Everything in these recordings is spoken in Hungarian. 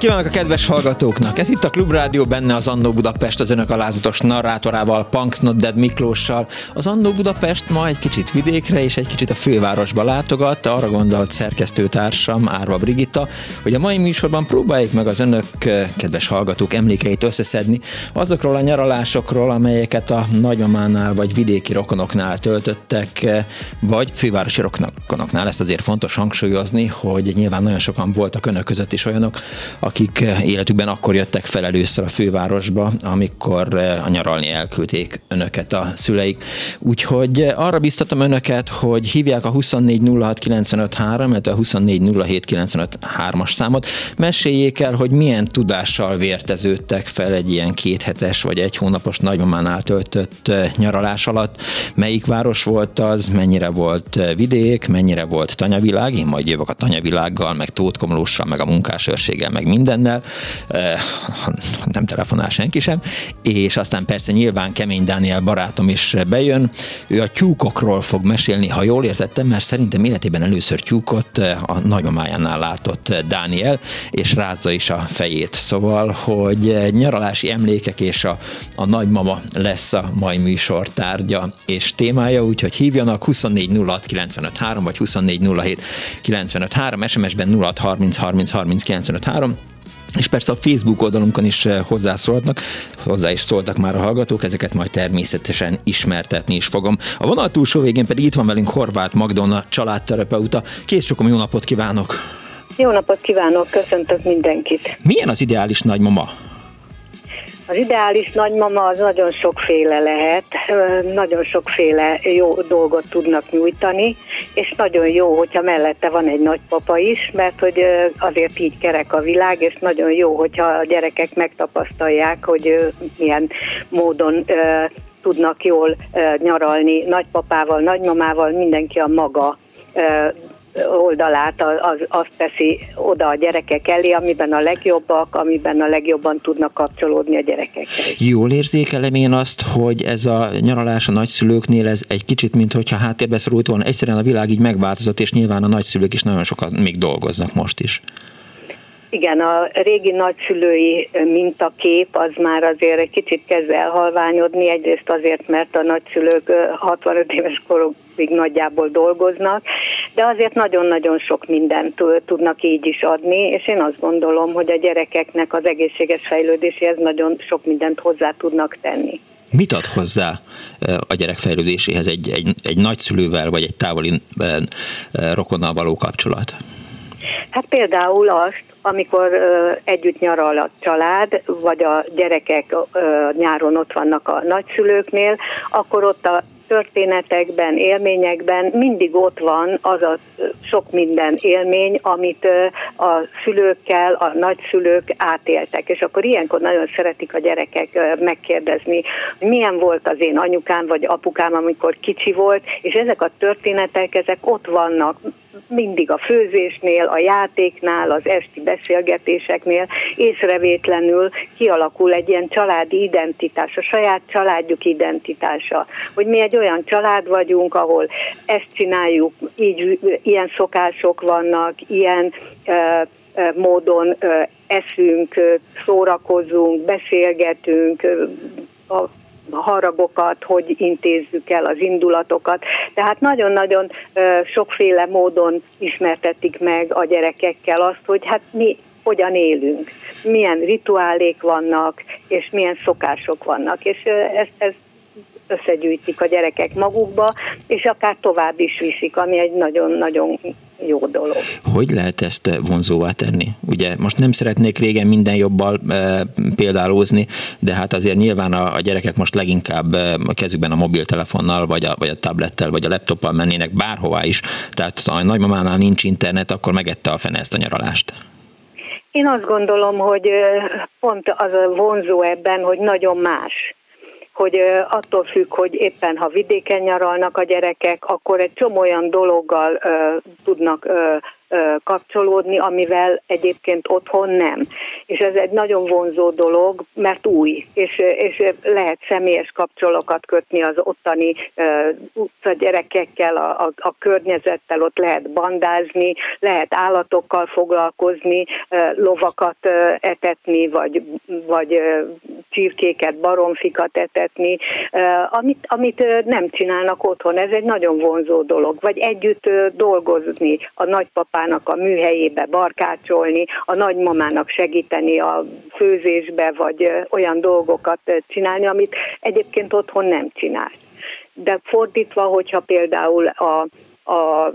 Kívánok a kedves hallgatóknak! Ez itt a Klubrádió, benne az Annó Budapest az önök alázatos narrátorával, Punks Not Dead Miklóssal. Az Annó Budapest ma egy kicsit vidékre és egy kicsit a fővárosba látogat. Arra gondolt szerkesztőtársam, Árva Brigitta, hogy a mai műsorban próbáljuk meg az önök, kedves hallgatók, emlékeit összeszedni azokról a nyaralásokról, amelyeket a nagymamánál vagy vidéki rokonoknál töltöttek, vagy fővárosi rokonoknál. Ezt azért fontos hangsúlyozni, hogy nyilván nagyon sokan voltak önök között is olyanok, akik életükben akkor jöttek fel először a fővárosba, amikor a nyaralni elküldték önöket a szüleik. Úgyhogy arra biztatom önöket, hogy hívják a 2406953, illetve a 2407953-as számot, meséljék el, hogy milyen tudással vérteződtek fel egy ilyen kéthetes vagy egy hónapos nagymamánál töltött nyaralás alatt, melyik város volt az, mennyire volt vidék, mennyire volt tanyavilág, én majd jövök a tanyavilággal, meg Tótkomlóssal, meg a munkásőrséggel, meg mindennel, nem telefonál senki sem, és aztán persze nyilván Kemény Dániel barátom is bejön, ő a tyúkokról fog mesélni, ha jól értettem, mert szerintem életében először tyúkot a nagymamájánál látott Dániel, és rázza is a fejét, szóval, hogy nyaralási emlékek és a nagymama lesz a mai műsor tárgya és témája, úgyhogy hívjanak 2406953 vagy 2407953, SMS-ben 0630303953, és persze a Facebook oldalunkon is hozzászólhatnak, hozzá is szóltak már a hallgatók, ezeket majd természetesen ismertetni is fogom. A vonal túlsó végén pedig itt van velünk Horváth Magdolna, családterapeuta. Kész Csokom, jó napot kívánok! Jó napot kívánok, köszöntök mindenkit! Milyen az ideális nagymama? Az ideális nagymama az nagyon sokféle lehet, nagyon sokféle jó dolgot tudnak nyújtani, és nagyon jó, hogyha mellette van egy nagypapa is, mert hogy azért így kerek a világ, és nagyon jó, hogyha a gyerekek megtapasztalják, hogy milyen módon tudnak jól nyaralni nagypapával, nagymamával, mindenki a maga oldalát, azt teszi oda a gyerekek elé, amiben a legjobbak, amiben a legjobban tudnak kapcsolódni a gyerekekkel. Jól érzékelem én azt, hogy ez a nyaralás a nagyszülőknél, ez egy kicsit, mintha háttérbe szorult volna, egyszerűen a világ így megváltozott, és nyilván a nagyszülők is nagyon sokat még dolgoznak most is. Igen, a régi nagyszülői mintakép az már azért egy kicsit kezd elhalványodni, egyrészt azért, mert a nagyszülők 65 éves korukig nagyjából dolgoznak, de azért nagyon-nagyon sok mindent tudnak így is adni, és én azt gondolom, hogy a gyerekeknek az egészséges fejlődéséhez nagyon sok mindent hozzá tudnak tenni. Mit ad hozzá a gyerek fejlődéséhez egy nagyszülővel, vagy egy távoli rokonnal való kapcsolat? Hát például azt, amikor együtt nyaral a család, vagy a gyerekek nyáron ott vannak a nagyszülőknél, akkor ott a történetekben, élményekben mindig ott van az a sok minden élmény, amit a szülőkkel, a nagyszülők átéltek. És akkor ilyenkor nagyon szeretik a gyerekek megkérdezni, hogy milyen volt az én anyukám vagy apukám, amikor kicsi volt, és ezek a történetek, ezek ott vannak mindig a főzésnél, a játéknál, az esti beszélgetéseknél, észrevétlenül kialakul egy ilyen családi identitás, a saját családjuk identitása, hogy mi egy olyan család vagyunk, ahol ezt csináljuk, így ilyen szokások vannak, ilyen módon eszünk, szórakozunk, beszélgetünk, haragokat, hogy intézzük el az indulatokat. Tehát nagyon-nagyon sokféle módon ismertetik meg a gyerekekkel azt, hogy hát mi hogyan élünk, milyen rituálék vannak, és milyen szokások vannak. És ezt összegyűjtik a gyerekek magukba, és akár tovább is viszik, ami egy nagyon-nagyon jó dolog. Hogy lehet ezt vonzóvá tenni? Ugye most nem szeretnék régen minden jobbal példálózni, de hát azért nyilván a gyerekek most leginkább a kezükben a mobiltelefonnal, vagy a tablettel, vagy a laptoppal mennének bárhová is. Tehát ha a nagymamánál nincs internet, akkor megette a fene ezt a nyaralást. Én azt gondolom, hogy pont az a vonzó ebben, hogy nagyon más. Hogy attól függ, hogy éppen ha vidéken nyaralnak a gyerekek, akkor egy csomó olyan dologgal tudnak kapcsolódni, amivel egyébként otthon nem. És ez egy nagyon vonzó dolog, mert új, és lehet személyes kapcsolatokat kötni az ottani utca gyerekekkel, a környezettel, ott lehet bandázni, lehet állatokkal foglalkozni, lovakat etetni, vagy csirkéket, baromfikat etetni, amit nem csinálnak otthon. Ez egy nagyon vonzó dolog. Vagy együtt dolgozni, a nagypapának a műhelyébe barkácsolni, a nagymamának segíteni a főzésbe, vagy olyan dolgokat csinálni, amit egyébként otthon nem csinál. De fordítva, hogyha például a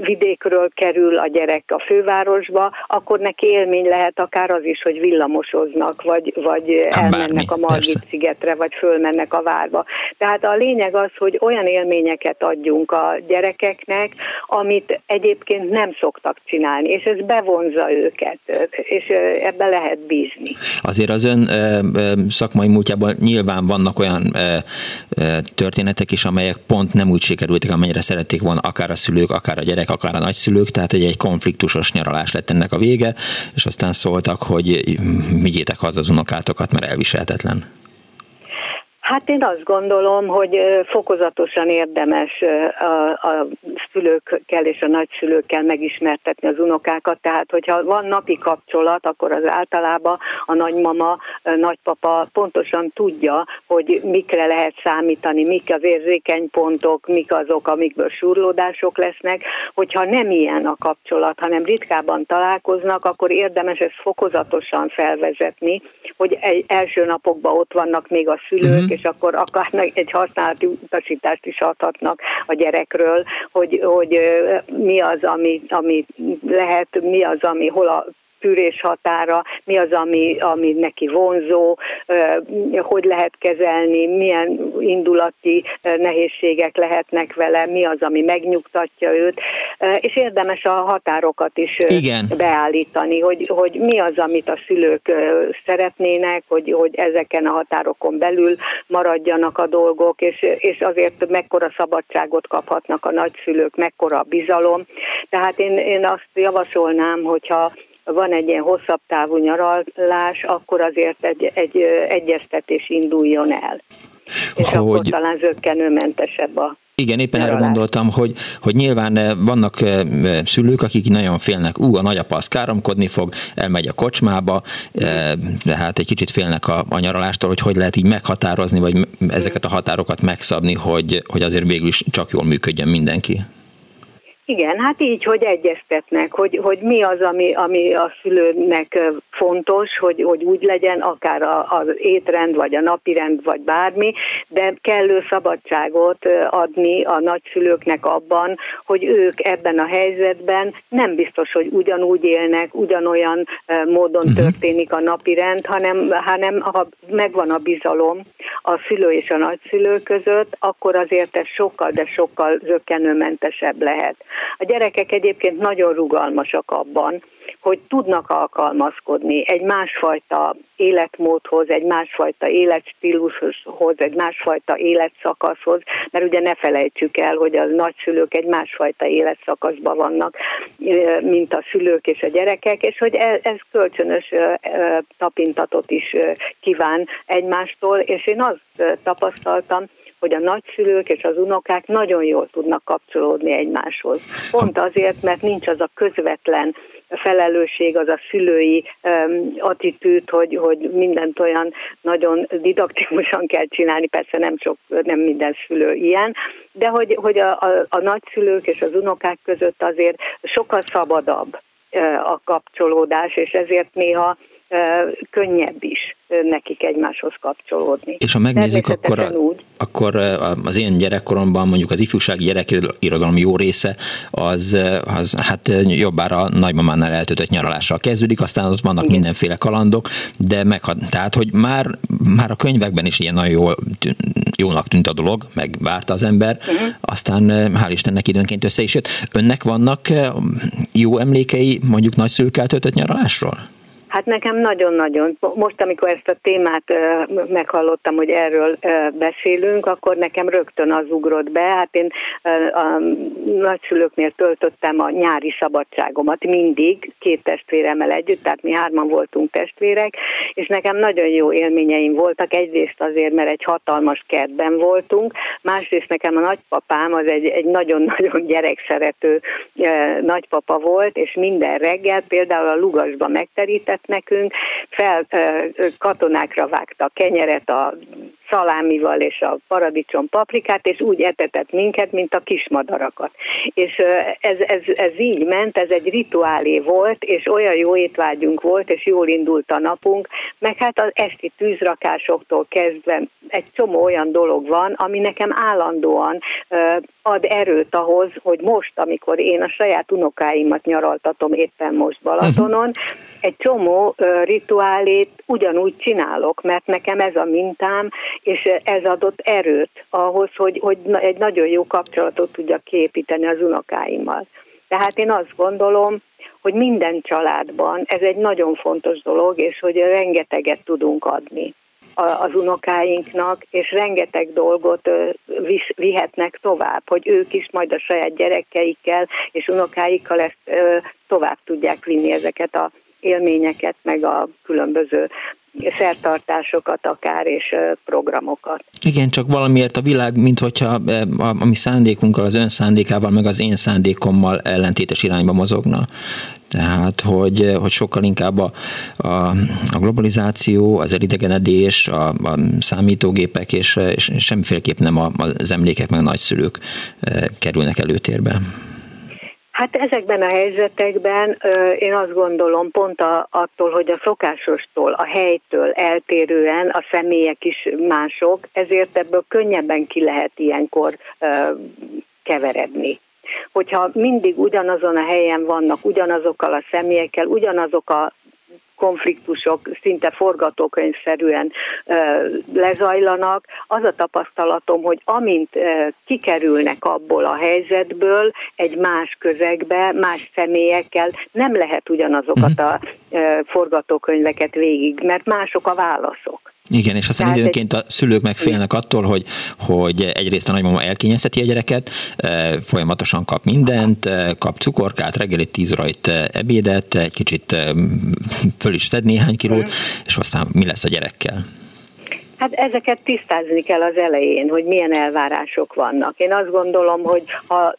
vidékről kerül a gyerek a fővárosba, akkor neki élmény lehet akár az is, hogy villamosoznak, vagy elmennek a Margit-szigetre, vagy fölmennek a várba. Tehát a lényeg az, hogy olyan élményeket adjunk a gyerekeknek, amit egyébként nem szoktak csinálni, és ez bevonza őket, és ebbe lehet bízni. Azért az ön szakmai múltjában nyilván vannak olyan történetek is, amelyek pont nem úgy sikerültek, amennyire szerették volna, akár a szülők, akár a gyerek, akár a nagyszülők, tehát egy konfliktusos nyaralás lett ennek a vége, és aztán szóltak, hogy vigyétek haza az unokátokat, mert elviselhetetlen. Hát én azt gondolom, hogy fokozatosan érdemes a szülőkkel és a nagyszülőkkel megismertetni az unokákat, tehát hogyha van napi kapcsolat, akkor az általában a nagymama, a nagypapa pontosan tudja, hogy mikre lehet számítani, mik az érzékeny pontok, mik azok, amikből súrlódások lesznek. Hogyha nem ilyen a kapcsolat, hanem ritkában találkoznak, akkor érdemes ezt fokozatosan felvezetni, hogy első napokban ott vannak még a szülők, és akkor akár egy használati utasítást is adhatnak a gyerekről, hogy mi az, ami lehet, mi az, ami hol a tűrés határa, mi az, ami neki vonzó, hogy lehet kezelni, milyen indulati nehézségek lehetnek vele, mi az, ami megnyugtatja őt, és érdemes a határokat is beállítani, hogy mi az, amit a szülők szeretnének, hogy ezeken a határokon belül maradjanak a dolgok, és azért mekkora szabadságot kaphatnak a nagyszülők, mekkora a bizalom. Tehát én azt javasolnám, hogyha van egy ilyen hosszabb távú nyaralás, akkor azért egy egyeztetés induljon el. És akkor talán zökkenőmentesebb a... Igen, éppen erre gondoltam, hogy nyilván vannak szülők, akik nagyon félnek, a nagyapa az káromkodni fog, elmegy a kocsmába, de hát egy kicsit félnek a nyaralástól, hogy lehet így meghatározni, vagy ezeket a határokat megszabni, hogy azért végül is csak jól működjön mindenki. Igen, hát így, hogy egyeztetnek, hogy mi az, ami a szülőnek fontos, hogy úgy legyen, akár az étrend, vagy a napirend, vagy bármi, de kellő szabadságot adni a nagyszülőknek abban, hogy ők ebben a helyzetben nem biztos, hogy ugyanúgy élnek, ugyanolyan módon történik a napirend, hanem ha megvan a bizalom a szülő és a nagyszülő között, akkor azért ez sokkal, de sokkal zökkenőmentesebb lehet. A gyerekek egyébként nagyon rugalmasak abban, hogy tudnak alkalmazkodni egy másfajta életmódhoz, egy másfajta életstílushoz, egy másfajta életszakaszhoz, mert ugye ne felejtsük el, hogy a nagyszülők egy másfajta életszakaszban vannak, mint a szülők és a gyerekek, és hogy ez kölcsönös tapintatot is kíván egymástól, és én azt tapasztaltam, hogy a nagyszülők és az unokák nagyon jól tudnak kapcsolódni egymáshoz. Pont azért, mert nincs az a közvetlen felelősség, az a szülői attitűd, hogy mindent olyan nagyon didaktikusan kell csinálni, persze nem minden szülő ilyen, de hogy a nagyszülők és az unokák között azért sokkal szabadabb a kapcsolódás, és ezért néha könnyebb is nekik egymáshoz kapcsolódni. És ha megnézzük, akkor az én gyerekkoromban mondjuk az ifjúság gyerekirodalom jó része az hát jobbára nagymamánál eltöltött nyaralással kezdődik, aztán ott vannak mindenféle kalandok, de tehát, hogy már a könyvekben is ilyen nagyon jónak tűnt a dolog, meg várta az ember, aztán hál' Istennek időnként össze is jött. Önnek vannak jó emlékei mondjuk nagyszülőkkel töltött nyaralásról? Hát nekem nagyon-nagyon, most amikor ezt a témát meghallottam, hogy erről beszélünk, akkor nekem rögtön az ugrott be, hát én a nagyszülőknél töltöttem a nyári szabadságomat mindig, 2 testvéremmel együtt, tehát mi 3-an voltunk testvérek, és nekem nagyon jó élményeim voltak, egyrészt azért, mert egy hatalmas kertben voltunk, másrészt nekem a nagypapám az egy nagyon-nagyon gyerekszerető nagypapa volt, és minden reggel például a lugasba megterített nekünk, katonákra vágta kenyeret a szalámival és a paradicsom paprikát, és úgy etetett minket, mint a kismadarakat. És ez így ment, ez egy rituálé volt, és olyan jó étvágyunk volt, és jól indult a napunk, meg hát az esti tűzrakásoktól kezdve egy csomó olyan dolog van, ami nekem állandóan ad erőt ahhoz, hogy most, amikor én a saját unokáimat nyaraltatom éppen most Balatonon, egy csomó rituálét ugyanúgy csinálok, mert nekem ez a mintám, és ez adott erőt ahhoz, hogy egy nagyon jó kapcsolatot tudjak kiépíteni az unokáimmal. Tehát én azt gondolom, hogy minden családban ez egy nagyon fontos dolog, és hogy rengeteget tudunk adni az unokáinknak, és rengeteg dolgot vihetnek tovább, hogy ők is majd a saját gyerekeikkel és unokáikkal ezt tovább tudják vinni, ezeket a élményeket, meg a különböző szertartásokat akár, és programokat. Igen, csak valamiért a világ, minthogyha a mi szándékunkkal, az ön szándékával, meg az én szándékommal ellentétes irányba mozogna. Tehát, hogy sokkal inkább a globalizáció, az elidegenedés, a számítógépek, és semmiféleképp nem az emlékek, meg a nagyszülők kerülnek előtérbe. Hát ezekben a helyzetekben én azt gondolom, pont attól, hogy a szokásostól, a helytől eltérően a személyek is mások, ezért ebből könnyebben ki lehet ilyenkor keveredni. Hogyha mindig ugyanazon a helyen vannak, ugyanazokkal a személyekkel, ugyanazok a konfliktusok szinte forgatókönyvszerűen lezajlanak. Az a tapasztalatom, hogy amint kikerülnek abból a helyzetből, egy más közegbe, más személyekkel, nem lehet ugyanazokat a forgatókönyveket végig, mert mások a válaszok. Igen, és aztán időnként a szülők megfélnek attól, hogy egyrészt a nagymama elkényezteti a gyereket, folyamatosan kap mindent, kap cukorkát, reggelit 10 órait ebédet, egy kicsit föl is szed néhány kilót, és aztán mi lesz a gyerekkel? Hát ezeket tisztázni kell az elején, hogy milyen elvárások vannak. Én azt gondolom, hogy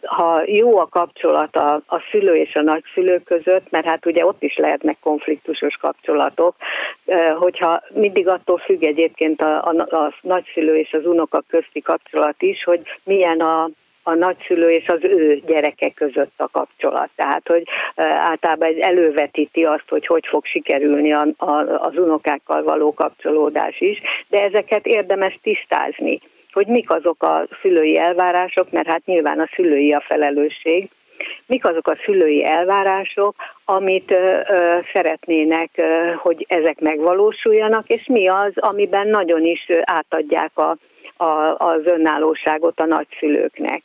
ha jó a kapcsolat a szülő és a nagyszülő között, mert hát ugye ott is lehetnek konfliktusos kapcsolatok, hogyha mindig attól függ egyébként a nagyszülő és az unoka közti kapcsolat is, hogy milyen a nagyszülő és az ő gyereke között a kapcsolat. Tehát, hogy általában elővetíti azt, hogy fog sikerülni az unokákkal való kapcsolódás is, de ezeket érdemes tisztázni, hogy mik azok a szülői elvárások, mert hát nyilván a szülői a felelősség, mik azok a szülői elvárások, amit szeretnének, hogy ezek megvalósuljanak, és mi az, amiben nagyon is átadják az önállóságot a nagyszülőknek.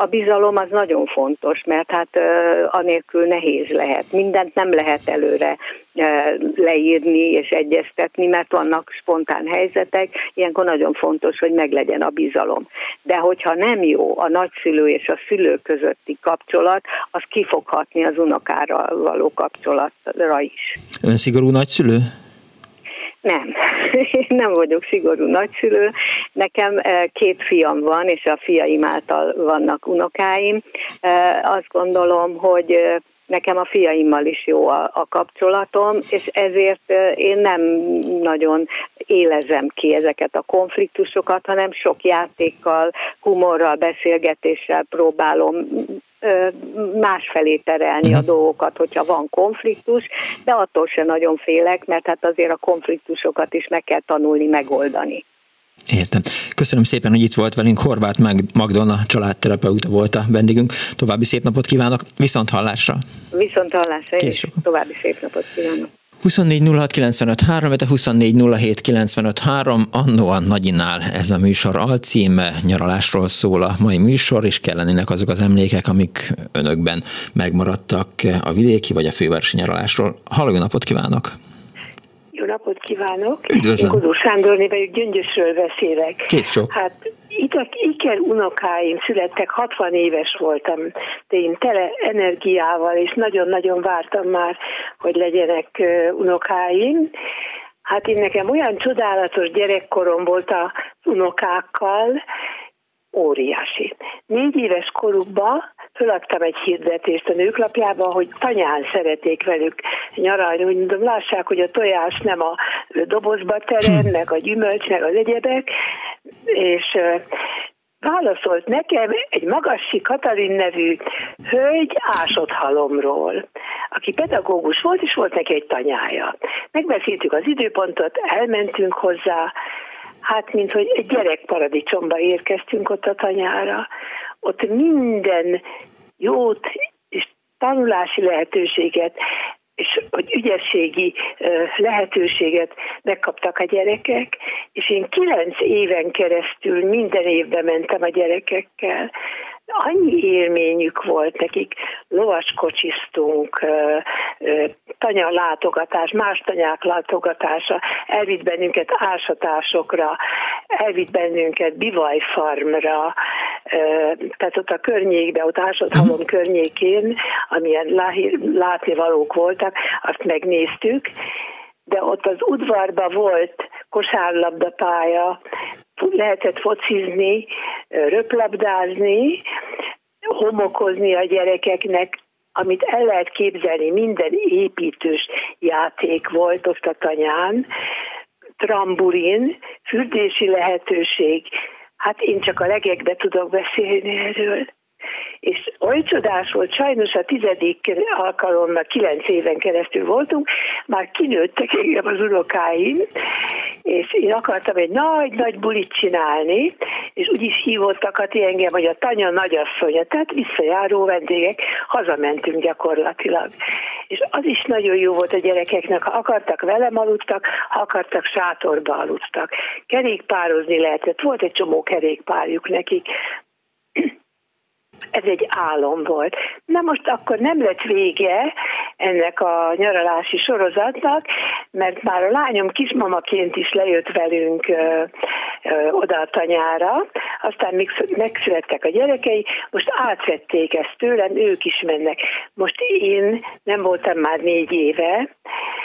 A bizalom az nagyon fontos, mert hát anélkül nehéz lehet. Mindent nem lehet előre leírni és egyeztetni, mert vannak spontán helyzetek, ilyenkor nagyon fontos, hogy meglegyen a bizalom. De hogyha nem jó a nagyszülő és a szülő közötti kapcsolat, az ki fog hatni az unokára való kapcsolatra is. Ön szigorú nagyszülő? Nem, én nem vagyok szigorú nagyszülő. Nekem 2 fiam van, és a fiaim által vannak unokáim. Azt gondolom, hogy nekem a fiaimmal is jó a kapcsolatom, és ezért én nem nagyon élezem ki ezeket a konfliktusokat, hanem sok játékkal, humorral, beszélgetéssel próbálom másfelé terelni a dolgokat, hogyha van konfliktus, de attól se nagyon félek, mert hát azért a konfliktusokat is meg kell tanulni megoldani. Értem. Köszönöm szépen, hogy itt volt velünk. Horváth Magdolna családterapeuta volt a vendégünk. További szép napot kívánok. Viszonthallásra. Viszonthallásra. És további szép napot kívánok. 24 06 95 3, illetve 24 07 95 3, annó a Nagyinál ez a műsor alcíme, nyaralásról szól a mai műsor, és kellenének azok az emlékek, amik önökben megmaradtak a vidéki vagy a fővárosi nyaralásról. Halló, jó napot kívánok! Jó napot kívánok! Üdvözlöm! Kodúr Sándorné vagyok, Gyöngyösről beszélek. Kész csók! Hát iker unokáim születtek, 60 éves voltam, de én tele energiával, és nagyon-nagyon vártam már, hogy legyenek unokáim. Hát én nekem olyan csodálatos gyerekkorom volt az unokákkal, óriási. 4 éves korukban föladtam egy hirdetést a nőklapjában, hogy tanyán szeretnék velük nyaralni, hogy mondom, lássák, hogy a tojás nem a dobozba terem, meg a gyümölcs, meg az egyebek, és válaszolt nekem egy Magassi Katalin nevű hölgy Ásotthalomról, aki pedagógus volt, és volt neki egy tanyája. Megbeszéltük az időpontot, elmentünk hozzá, hát mint hogy egy gyerekparadicsomba érkeztünk ott a tanyára. Ott minden jót és tanulási lehetőséget, és hogy ügyességi lehetőséget megkaptak a gyerekek, és én 9 éven keresztül minden évben mentem a gyerekekkel. Annyi élményük volt nekik, lovaskocsiztunk, tanyalátogatás, más tanyák látogatása, elvitt bennünket ásatásokra, elvitt bennünket bivajfarmra, tehát ott a környékben, ott Ásotthalom környékén, amilyen látnivalók voltak, azt megnéztük, de ott az udvarban volt kosárlabdapálya, lehetett focizni, röplabdázni, homokozni a gyerekeknek, amit el lehet képzelni, minden építős játék volt ott a tanyán, tramburin, fürdési lehetőség, hát én csak a legekbe tudok beszélni erről. És oly csodás volt, sajnos a 10. alkalommal 9 éven keresztül voltunk, már kinőttek engem az unokáim, és én akartam egy nagy-nagy bulit csinálni, és úgy is hívottak a ti engem, hogy a tanya nagyasszonya, tehát visszajáró vendégek, hazamentünk gyakorlatilag. És az is nagyon jó volt a gyerekeknek, ha akartak, velem aludtak, ha akartak, sátorba aludtak. Kerékpározni lehetett, volt egy csomó kerékpárjuk nekik. Ez egy álom volt. Na most akkor nem lett vége ennek a nyaralási sorozatnak, mert már a lányom kismamaként is lejött velünk oda a tanyára, aztán még megszülettek a gyerekei, most átvették ezt tőlem, ők is mennek. Most én nem voltam már 4 éve,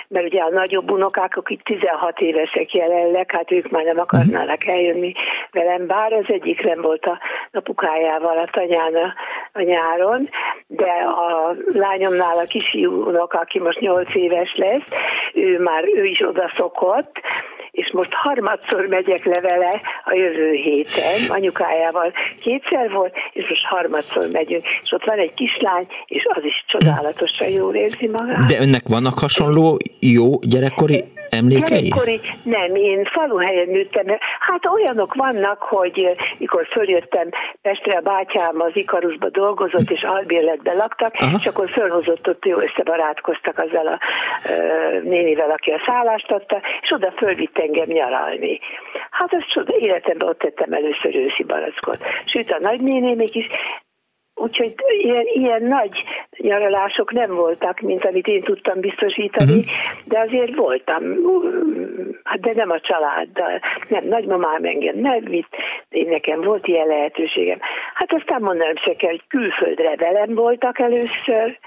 mert ugye a nagyobb unokák, akik 16 évesek jelenleg, hát ők már nem akarnának eljönni velem, bár az egyik nem volt a apukájával a tanyán a nyáron, de a lányomnál a kisfiú unoka, aki most 8 éves lesz, ő is oda szokott, és most harmadszor megyek le vele a jövő héten, anyukájával 2-szer volt, és most harmadszor megyünk. És ott van egy kislány, és az is csodálatosan jól érzi magát. De önnek vannak hasonló jó gyerekkori emlékei? Gyerekkori, nem, én faluhelyen nőttem. Hát olyanok vannak, hogy mikor följöttem Pestre, a bátyám az Ikaruszba dolgozott, és albérletben laktak, és akkor fölhozott, ott jól összebarátkoztak azzal a nénivel, aki a szállást adta, és oda fölvitt engem nyaralni. Hát azt csoda, életemben ott tettem először őszi barackot. Sőt, a nagynénémék is, úgyhogy ilyen nagy nyaralások nem voltak, mint amit én tudtam biztosítani, de azért voltam, de nem a családdal, nem, nagymamám engem nem vitt, én nekem volt ilyen lehetőségem. Hát aztán mondanom se kell, hogy külföldre velem voltak először,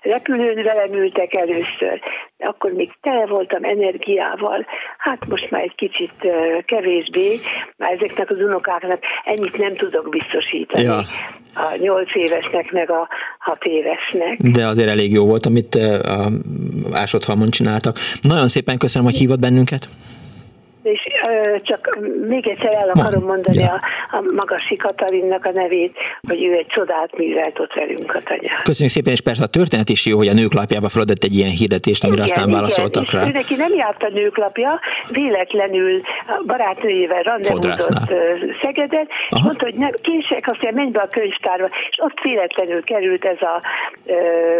repülőn velem ültek először, de akkor még tele voltam energiával, hát most már egy kicsit kevésbé, már ezeknek az unokáknak ennyit nem tudok biztosítani. Ja. A 8 évesnek, meg a 6 évesnek. De azért elég jó volt, amit a Ásotthalmon csináltak. Nagyon szépen köszönöm, hogy hívott bennünket. És csak még egyszer el akarom mondani a Magassi Katalinnak a nevét, hogy ő egy csodát művelt ott velünk a tanyán. Köszönjük szépen, és persze a történet is jó, hogy a Nőklapjába feladott egy ilyen hirdetést, amire aztán válaszoltak rá. Neki nem járt a Nőklapja, véletlenül barátnőjével randevúzott Szegeden, és mondta, hogy kések, aztán menj be a könyvtárba, és ott véletlenül került ez a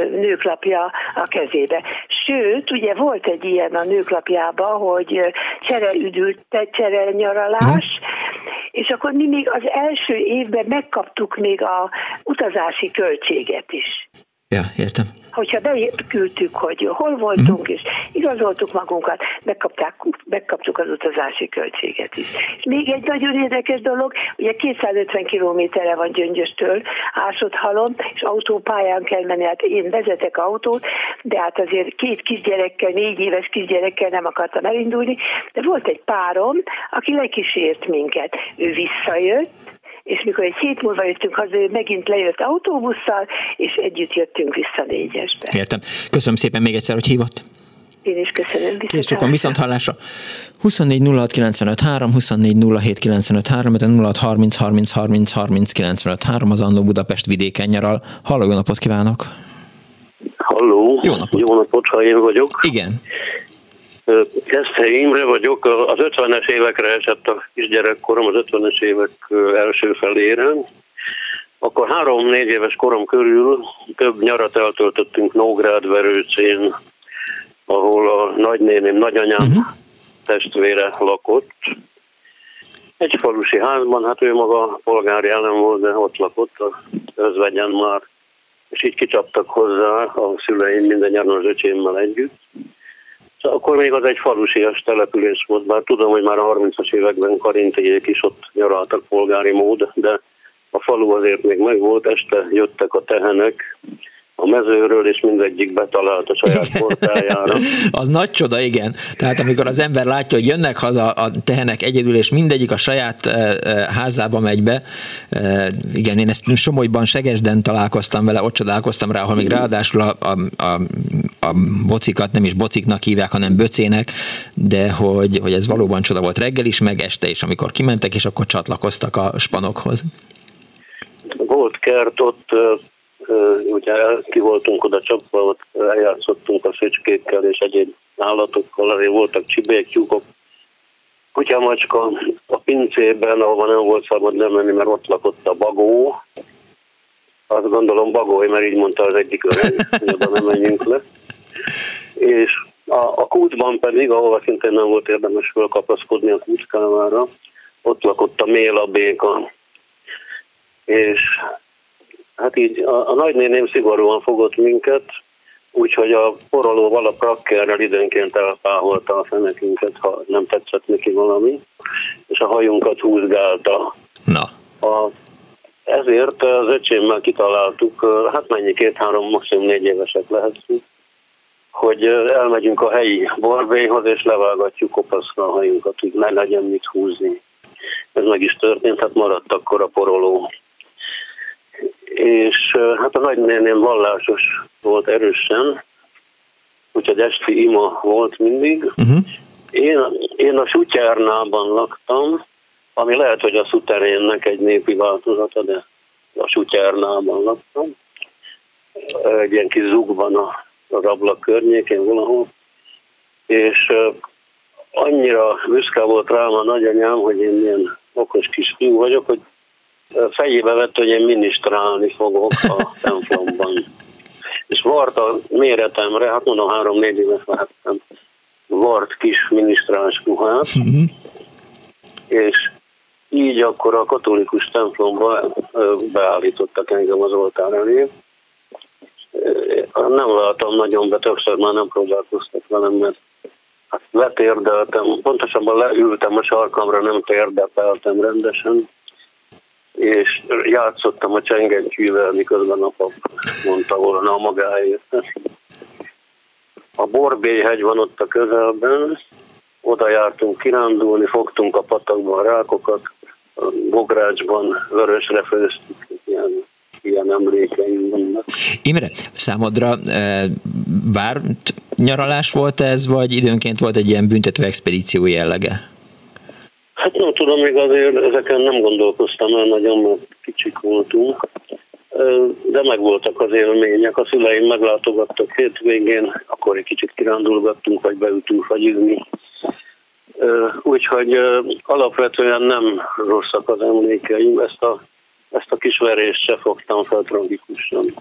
Nőklapja a kezébe. Sőt, ugye volt egy ilyen a Nőklapjába, hogy csere nyaralás, és akkor mi még az első évben megkaptuk még a utazási költséget is. Ja, értem. Hogyha beküldtük, hogy hol voltunk, és igazoltuk magunkat, megkaptuk az utazási költséget is. És még egy nagyon érdekes dolog, ugye 250 kilométerre van Gyöngyöstől Ásotthalom, és autópályán kell menni, hát én vezetek autót, de hát azért 2 kisgyerekkel, 4 éves kisgyerekkel nem akartam elindulni, de volt egy párom, aki lekísért minket. Ő visszajött, és mikor egy hét múlva jöttünk haza, megint lejött autóbusszal, és együtt jöttünk vissza 4-esbe. Értem. Köszönöm szépen még egyszer, hogy hívott. Én is köszönöm. Kész csokon, viszont hallásra. 24 06 953, 24 07 953, 06 30 30 30 30 953, az Annó Budapest vidéken nyaral. Halló, jó napot kívánok! Halló! Jó napot! Jó napot, ha én vagyok. Igen. Keszthely Imre vagyok, az 50-es évekre esett a kisgyerekkorom, az 50-es évek első felére. Akkor 3-4 éves korom körül több nyarat eltöltöttünk Nógrádverőcén, ahol a nagynéném, nagyanyám testvére lakott. Egy falusi házban, hát ő maga polgári elem volt, de ott lakott a özvegyen már. És így kicsaptak hozzá a szüleim minden nyáron az öcsémmel együtt. Akkor még az egy falusias település volt, bár tudom, hogy már a 30-as években karintélyék is ott nyaraltak polgári mód, de a falu azért még megvolt, este jöttek a tehenek a mezőről, és mindegyik betalált a saját portájára. Az nagy csoda, igen. Tehát amikor az ember látja, hogy jönnek haza a tehenek egyedül, és mindegyik a saját házába megy be. Igen, én ezt Somogyban, Segesden találkoztam vele, ott csodálkoztam rá, ahol még ráadásul a bocikat nem is bociknak hívják, hanem böcének, de hogy ez valóban csoda volt reggel is, meg este is, amikor kimentek, és akkor csatlakoztak a spanokhoz. Volt kert ott, ugye ki voltunk oda csapva, ott eljátszottunk a szöcskékkel és egyéb állatokkal, azért voltak csibék, tyúkok, kutyamacska, a pincében, ahova nem volt szabad nem menni, mert ott lakott a bagó, azt gondolom bagói, mert így mondta az egyik öreg, hogy oda nem menjünk le, és a kútban pedig, ahova szintén nem volt érdemes fölkapaszkodni a kútkávára, ott lakott a mélabéka, és hát így a nagynéném szigorúan fogott minket, úgyhogy a porolóval, a prakkerrel időnként elpáholta a fenekünket, ha nem tetszett neki valami, és a hajunkat húzgálta. Na. Ezért az öcsémmel kitaláltuk, hát mennyi 2-3, maximum 4 évesek lehetünk, hogy elmegyünk a helyi borbélyhoz, és levágatjuk kopaszra a hajunkat, hogy ne legyen mit húzni. Ez meg is történt, hát maradt akkor a poroló. És hát a nagynéném vallásos volt erősen, úgyhogy esti ima volt mindig. Én a Sutyárnában laktam, ami lehet, hogy a Szuterénnek egy népi változata, de a Sutyárnában laktam. Egy ilyen kis zugban az ablak környékén valahol. És annyira büszke volt rám a nagyanyám, hogy én ilyen okos kis fiú vagyok, hogy fejébe vett, hogy én minisztrálni fogok a templomban. És vart a méretemre, hát mondom 3-4 éves lehettem, vart kis minisztráns ruhát, és így akkor a katolikus templomba beállítottak engem az oltár elé. Nem láttam nagyon, de többször már nem próbálkoztak velem, mert hát letérdeltem, pontosabban leültem a sarkamra, nem térdepeltem rendesen, és játszottam a csengentyűvel, miközben a pap mondta volna a magáért. A Borbélyhegy van ott a közelben, oda jártunk kirándulni, fogtunk a patakban rákokat, a bográcsban vörösre főztük, ilyen ilyen emlékeim vannak. Imre, számodra várt nyaralás volt ez, vagy időnként volt egy ilyen büntető expedíció jellege? Hát nem tudom, még azért ezeken nem gondolkoztam el nagyon, mert kicsik voltunk, de megvoltak az élmények. A szüleim meglátogattak hétvégén, akkor egy kicsit kirándulgattunk, vagy beütünk fagyizni. Úgyhogy alapvetően nem rosszak az emlékeim, ezt a kisverést se fogtam fel tragikusan.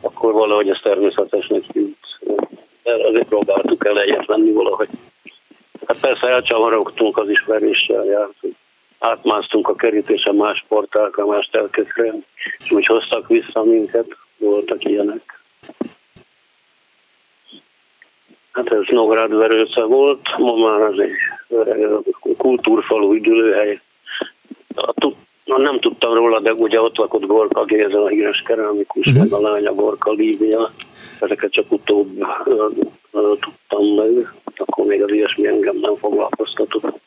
Akkor valahogy ez természetesnek tűnt. Azért próbáltuk el egyet venni valahogy. Hát persze elcsavarogtunk, az ismeréssel jártunk. Átmásztunk a kerítésen, más portálkra, más telkekre, és úgy hoztak vissza minket, voltak ilyenek. Hát ez Nógrádverőce volt, ma már az egy kultúrfalu üdülőhely. Nem tudtam róla, de ugye ott lakott Gorka Géza, a híres kerámikus, meg a lánya Gorka Lívia. Ezeket csak utóbb tudtam meg, akkor még az ilyesmi engem nem foglalkoztatott.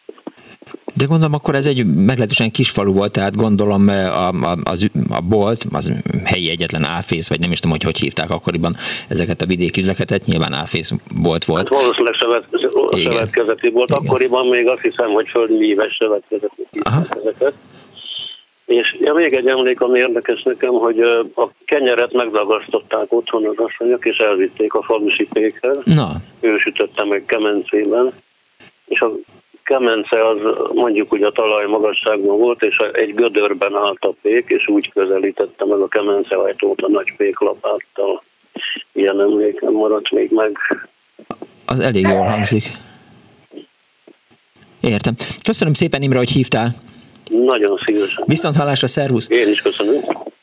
De gondolom, akkor ez egy meglehetősen kis falu volt, tehát gondolom a bolt, az helyi egyetlen áfész, vagy nem is tudom, hogy hívták akkoriban ezeket a vidéki üzleteket, nyilván áfész bolt volt. Hát valószínűleg szövetkezeti volt, igen. Akkoriban még azt hiszem, hogy földműves szövetkezeti ezeket. És még egy emlék, ami érdekes nekem, hogy a kenyeret megdagasztották otthon az asszonyok, és elvitték a falusi pékhez. Na. Ő sütötte meg kemencében, és a kemence az mondjuk ugye a talaj magasságban volt, és egy gödörben állt a pék, és úgy közelítette meg a kemencehajtót a nagy péklapáttal. Ilyen emlékem maradt még meg. Az elég jól hangzik. Értem. Köszönöm szépen, Imre, hogy hívtál. Nagyon szívesen. Viszont hallásra, szervusz. Én is köszönöm.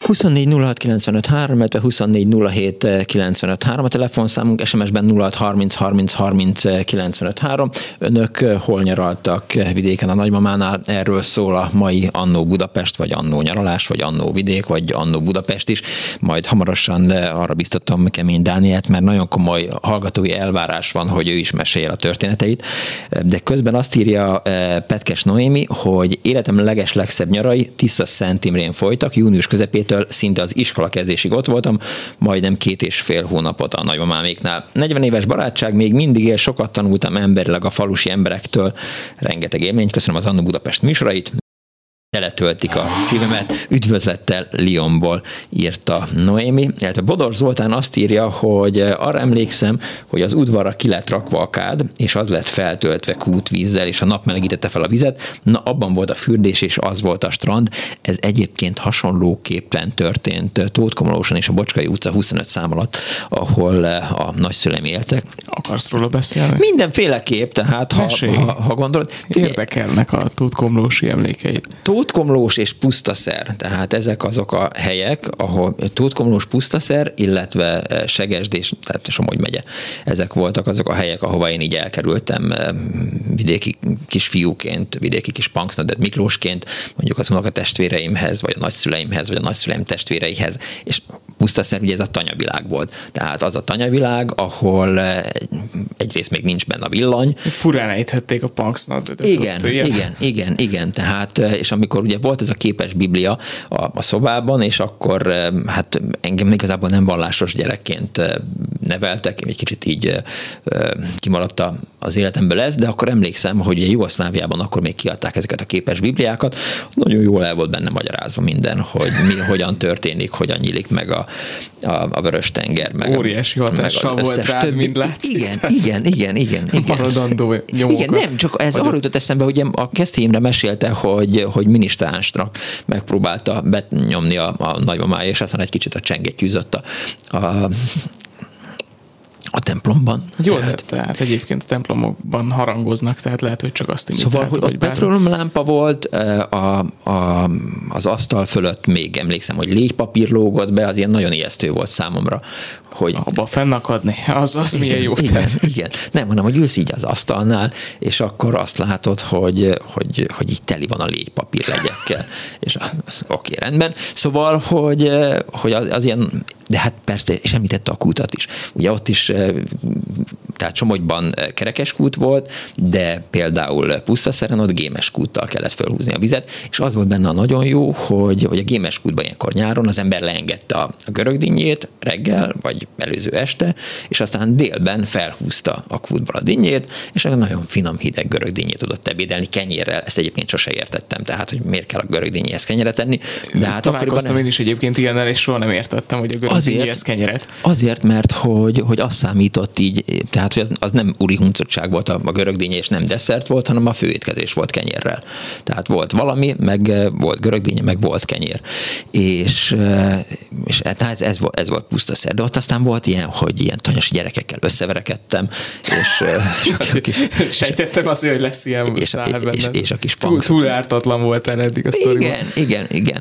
24 06 95 3, illetve 24 07 95 3 a telefonszámunk, SMS-ben 06 30 30 30 95 3. Önök hol nyaraltak vidéken a nagymamánál? Erről szól a mai Annó Budapest, vagy Annó nyaralás, vagy Annó vidék, vagy Annó Budapest is. Majd hamarosan arra biztatom Kemény Dánielt, mert nagyon komoly hallgatói elvárás van, hogy ő is mesél a történeteit. De közben azt írja Petkes Noémi, hogy életem legeslegszebb nyarai Tisza-Szent Imrén folytak, június közepétől szinte az iskola kezdésig ott voltam, majdnem 2,5 hónapot a nagymamáméknál. 40 éves barátság, még mindig él, sokat tanultam emberileg a falusi emberektől. Rengeteg élmény, köszönöm az Annó Budapest műsorait. Teletöltik a szívemet, üdvözlettel Lyonból, írta Noémi. Tehát Bodor Zoltán azt írja, hogy arra emlékszem, hogy az udvarra ki lett rakva a kád, és az lett feltöltve kútvízzel, és a nap melegítette fel a vizet. Na, abban volt a fürdés, és az volt a strand. Ez egyébként hasonlóképpen történt Tótkomlóson és a Bocskai utca 25 szám alatt, ahol a nagyszüleim éltek. Akarsz róla beszélni? Mindenféleképp, tehát ha gondolod. Érdekelnek a tótkomlósi emlékeid. Tótkomlós és Puszta Szer, tehát ezek azok a helyek, ahol Tótkomlós, Puszta Szer, illetve Segesdés, tehát Somogy megye. Ezek voltak azok a helyek, ahova én így elkerültem vidéki kisfiúként, vidéki kis punksnodded Miklósként, mondjuk az unokatestvéreimhez, vagy a nagyszüleimhez, vagy a nagyszüleim testvéreihez, és Puszta Szer, ugye ez a tanyavilág volt. Tehát az a tanyavilág, ahol egyrészt még nincs benne a villany. Furán ejthették a punksnoddet. Igen. Tehát, és amikor ugye volt ez a képes biblia a szobában, és akkor hát engem igazából nem vallásos gyerekként neveltek, egy kicsit így kimaradt az életemből ez, de akkor emlékszem, hogy ugye Jugoszláviában akkor még kiadták ezeket a képes bibliákat, nagyon jól el volt benne magyarázva minden, hogy mi hogyan történik, hogyan nyílik meg a Vörös-tenger, meg óriási hatással volt rád, mind látszik. Igen. Maradandó nyomókat. Igen, nem, csak ez arra jutott eszembe, hogy a Keszthelyi Imre mesélte, hogy minisztránsnak megpróbálta benyomni a nagymamája, és aztán egy kicsit a csenget gyűzött a templomban. Jó, tehát egyébként a templomokban harangoznak, tehát lehet, hogy csak azt imitálta. Szóval, hogy petróleumlámpa volt, az asztal fölött még emlékszem, hogy légypapír lógott be, az ilyen nagyon ijesztő volt számomra. Hogy abba fennakadni, az igen, milyen jó. Igen. Nem, hanem, hogy ülsz így az asztalnál, és akkor azt látod, hogy így teli van a légypapír legyekkel. És oké, rendben. Szóval, hogy az ilyen de hát persze, és említette a kútat is. Ugye ott is, tehát Somogyban kerekes kút volt, de például Puszta Szeren ott gémes kúttal kellett fölhúzni a vizet, és az volt benne a nagyon jó, hogy a gémes kútban ilyenkor nyáron az ember leengedte a görögdinnyét reggel, vagy előző este, és aztán délben felhúzta a kútból a dinnyét, és nagyon finom hideg görögdinnyét tudott ebédelni kenyérrel. Ezt egyébként sose értettem, tehát hogy miért kell a görögdinnyéhez kenyeret tenni. De hát találkoztam én is egyébként ilyennel, és soha nem értettem, hogy a görögdinnyéhez kenyeret. Azért, mert hogy az számított így, tehát hogy az nem úri huncottság volt a görögdinnyé, és nem desszert volt, hanem a főétkezés volt kenyérrel. Tehát volt valami, meg volt görögdinnyé, meg volt kenyér. És ez volt Puszta Szer, de ott aztán volt ilyen, hogy ilyen tanyos gyerekekkel összeverekedtem, és sejtettem azt, hogy lesz ilyen száll benned. És a kis punk. Túl ártatlan voltál eddig a sztoriban. Igen.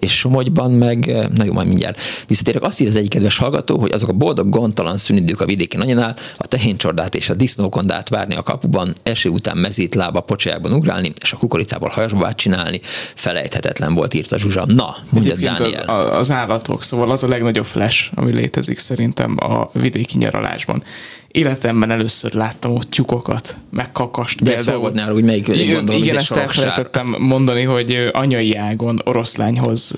És Somogyban meg, na jó, majd mindjárt visszatérek. Azt írja az egyik kedves hallgató, hogy azok a boldog, gondtalan szünidők a vidéki anyánál, a tehéncsordát és a disznókondát várni a kapuban, eső után mezít lába pocsájában ugrálni, és a kukoricából hajasbabát csinálni, felejthetetlen volt, írta Zsuzsa. Na, mondja Dániel. Az állatok, szóval az a legnagyobb flash, ami létezik szerintem a vidéki nyaralásban. Életemben először láttam ott tyúkokat, meg kakast. De ezt hallgatnál, hogy melyik végig gondolom, igen, ezt elfelejtettem mondani, hogy anyai ágon Oroszlányhoz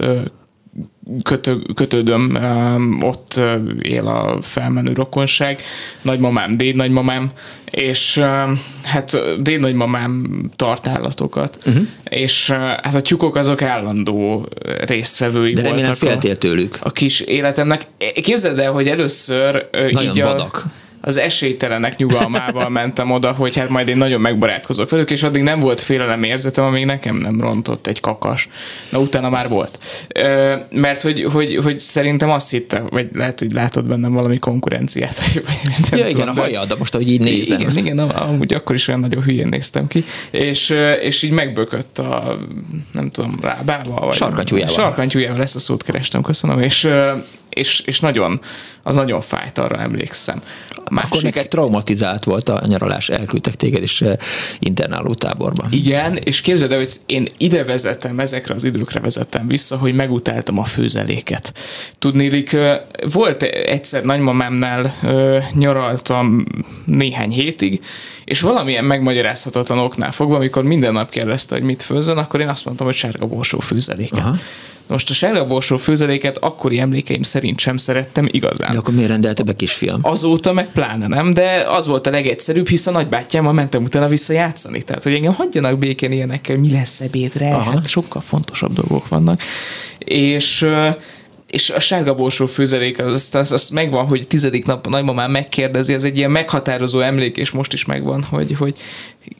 kötődöm, ott él a felmenő rokonság, nagymamám, dédnagymamám, és hát dédnagymamám tart állatokat, és hát a tyúkok azok állandó résztvevői de voltak. De remélem féltél tőlük. A kis életemnek. Képzeld el, hogy először nagyon így vadak. Az esélytelenek nyugalmával mentem oda, hogy hát majd én nagyon megbarátkozok velük, és addig nem volt félelem érzetem, amíg nekem nem rontott egy kakas. Na, utána már volt. Mert hogy szerintem azt hitte, vagy lehet, hogy látod bennem valami konkurenciát. Vagy ja, igen, a hajad, de most, ahogy így nézem. Igen, amúgy akkor is olyan nagyon hülyén néztem ki. És így megbökött a, nem tudom, lábával. Sarkantyújával. Sarkantyújával, ezt a szót kerestem, köszönöm, és nagyon, az nagyon fájt, arra emlékszem. Akkor neked traumatizált volt a nyaralás, elküldtek téged is internáló táborba. Igen, és képzeld el, hogy én ide vezettem, ezekre az időkre vezettem vissza, hogy megutáltam a főzeléket. Tudnélik, volt egyszer nagymamámnál nyaraltam néhány hétig, és valamilyen megmagyarázhatatlan oknál fogva, amikor minden nap kérdezte, hogy mit főzön, akkor én azt mondtam, hogy sárga borsó főzeléket. Aha. Most a sárgaborsó főzeléket akkori emlékeim szerint sem szerettem igazán. De akkor miért rendelte be, kisfiam? Azóta meg pláne nem, de az volt a legegyszerűbb, hiszen nagybátyámmal mentem utána visszajátszani. Tehát, hogy engem hagyjanak békén ilyenekkel, mi lesz ebédre, hát sokkal fontosabb dolgok vannak. És a sárgaborsó főzelék, az megvan, hogy 10. nap a nagymamám megkérdezi, ez egy ilyen meghatározó emlék, és most is megvan, hogy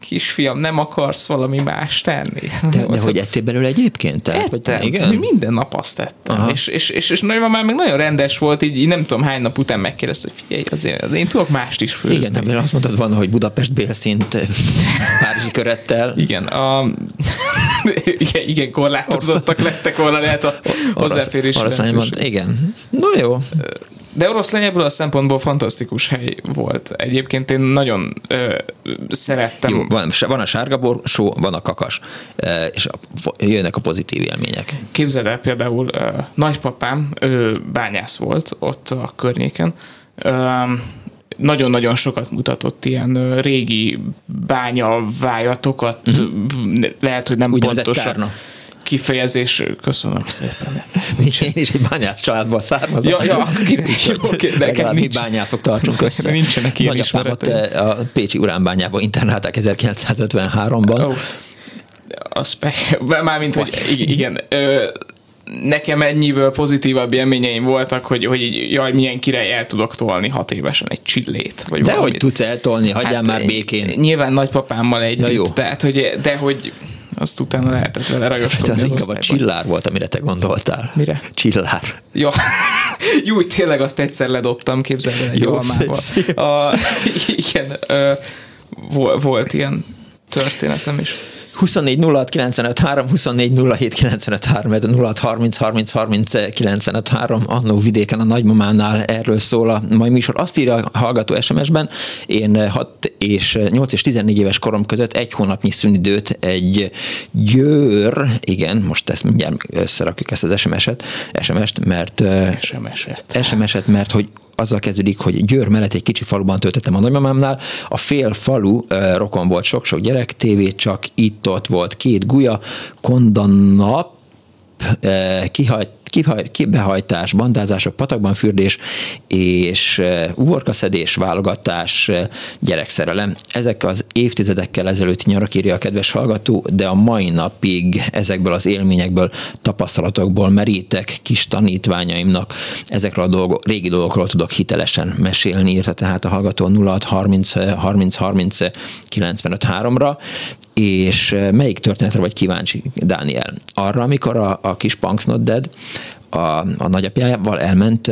kisfiam, nem akarsz valami más tenni? De hogy ettél belőle egyébként? Tehát, ettem, igen? Minden nap azt ettem. És nagymamám meg nagyon rendes volt, így nem tudom hány nap után megkérdezte, hogy figyelj, azért én tudok mást is főzni. Igen, de azt mondtad, van, hogy Budapest bélszint párizsi körettel. Igen, igen, korlátozottak lettek volna, lehet a hozzáférés. Igen. Na jó. De Oroszlány ebből a szempontból fantasztikus hely volt. Egyébként én nagyon szerettem. Jó, van a sárga borsó, van a kakas. És jönnek a pozitív élmények. Képzeld el, például nagypapám, ő bányász volt ott a környéken. Nagyon-nagyon sokat mutatott ilyen régi bányavájatokat. Lehet, hogy nem pontosan. Kifejezés, köszönöm szépen. Én is egy bányász családból származom. Ja, oké, nekem mi bányászok tartsunk össze. Nincsenek ilyen ismeretei. A pécsi uránbányába internálták 1953-ban. Mármint, hogy igen, nekem ennyiből pozitívabb élményeim voltak, hogy jaj, milyen király, el tudok tolni 6 évesen egy csillét. Vagy de valamit. Hogy tudsz eltolni, hagyjál már békén. Nyilván nagypapámmal együtt, tehát, hogy azt utána lehetett vele ragaszkodni. Ez inkább a csillár volt, amire te gondoltál. Mire? Csillár. Ja. Jó, tényleg azt egyszer ledobtam, képzeld el, egy almával. Igen, volt ilyen történetem is. 24 06 95 3, 24 07 95 3, 06 30 30 30 95 3, annó Vidéken a nagymamánál, erről szól a mai műsor. Azt írja a hallgató SMS-ben, én 6 és 8 és 14 éves korom között egy hónapnyi szünidőt egy győr, igen, most ezt mindjárt összerakjuk ezt az SMS-et, mert hogy azzal kezdődik, hogy Győr mellett egy kicsi faluban töltöttem a nagymamámnál. A fél falu rokon volt sok-sok gyerek, tévé csak itt-ott volt, 2 gulya, kondanap, kibehajtás, bandázások, patakban fürdés és uborkaszedés, válogatás, gyerekszerelem. Ezek az évtizedekkel ezelőtt nyarak, írja a kedves hallgató, de a mai napig ezekből az élményekből, tapasztalatokból merítek kis tanítványaimnak. Ezekről a régi dolgokról tudok hitelesen mesélni, írta tehát a hallgató 06 30 30 30 95 3-ra. És melyik történetre vagy kíváncsi, Dániel? Arra, amikor a kis Punks Not Dead a nagyapjával elment,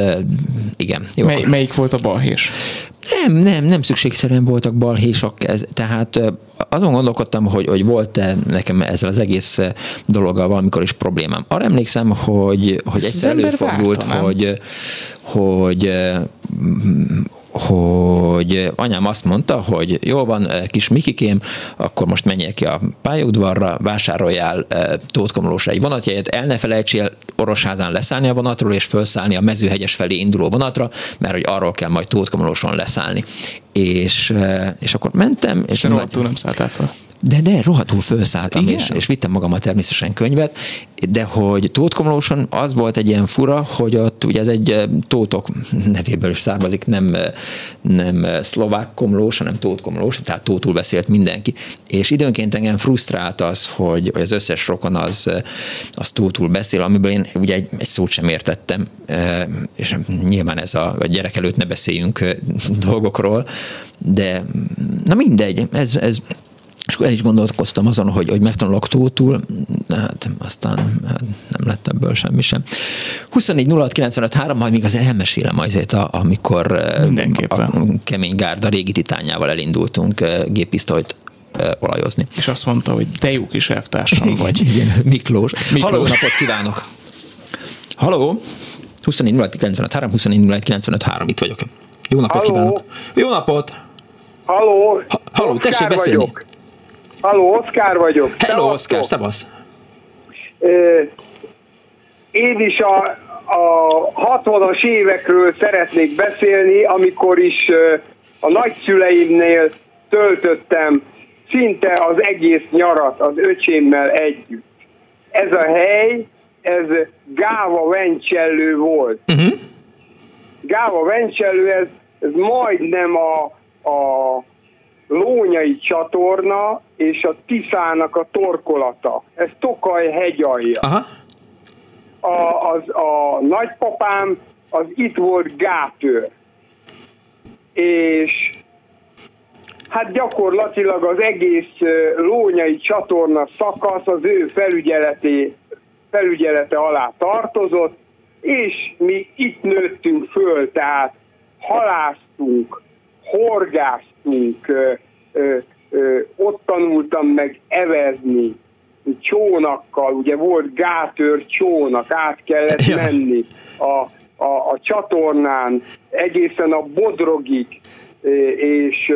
igen. Jó, melyik volt a balhés? Nem szükségszerűen voltak balhésok, tehát azon gondolkodtam, hogy volt-e nekem ezzel az egész dologgal valamikor is problémám. Arra emlékszem, hogy egyszer előfordult, hogy anyám azt mondta, hogy jól van, kis Mikikém, akkor most menjél ki a pályaudvarra, vásároljál Tótkomlósra egy vonatjegyet, el ne felejtsél Orosházán leszállni a vonatról, és felszállni a Mezőhegyes felé induló vonatra, mert hogy arról kell majd Tótkomlóson leszállni. És akkor mentem, és rohadtul nem szálltál fel. De rohadtul felszálltam, és vittem magammal természetesen könyvet, de hogy Tótkomlóson az volt egy ilyen fura, hogy ott ugye ez egy Tótok nevéből is származik, nem szlovák komlós, hanem Tótkomlós, tehát tótul beszélt mindenki. És időnként engem frusztrált az, hogy az összes rokon az tótul beszél, amiből én ugye egy szót sem értettem, és nyilván ez a gyerek előtt ne beszéljünk dolgokról, de na mindegy, ez és el is gondolkoztam azon, hogy megtanulok tótul, hát aztán nem lett ebből semmi sem. 24 06 95 3, majd még azért elmesélem azért, amikor a kemény gárda régi titányával elindultunk géppisztolyt olajozni. És azt mondta, hogy te jó kis elvtársam vagy. Igen, Miklós. Halló, napot kívánok! Halló! 24 06 95 3, 24 07 95 3, itt vagyok. Jó napot kívánok! Jó napot! Halló! Halló, tessék beszélni! Vagyok. Halló, Oszkár vagyok. Hello, Oszkár, szevasz. Én is a 60-as évekről szeretnék beszélni, amikor is a nagyszüleimnél töltöttem szinte az egész nyarat az öcsémmel együtt. Ez a hely, ez Gáva-Vencsellő volt. Uh-huh. Gáva-Vencsellő, ez majdnem a Lónyai csatorna és a Tiszának a torkolata. Ez Tokaj hegyalja. Aha. A nagypapám az itt volt gátőr. És hát gyakorlatilag az egész Lónyai csatorna szakasz az ő felügyelete alá tartozott, és mi itt nőttünk föl, tehát halásztunk, horgásztunk, ott tanultam meg evezni csónakkal, ugye volt gátőr csónak, át kellett menni a csatornán egészen a Bodrogig, és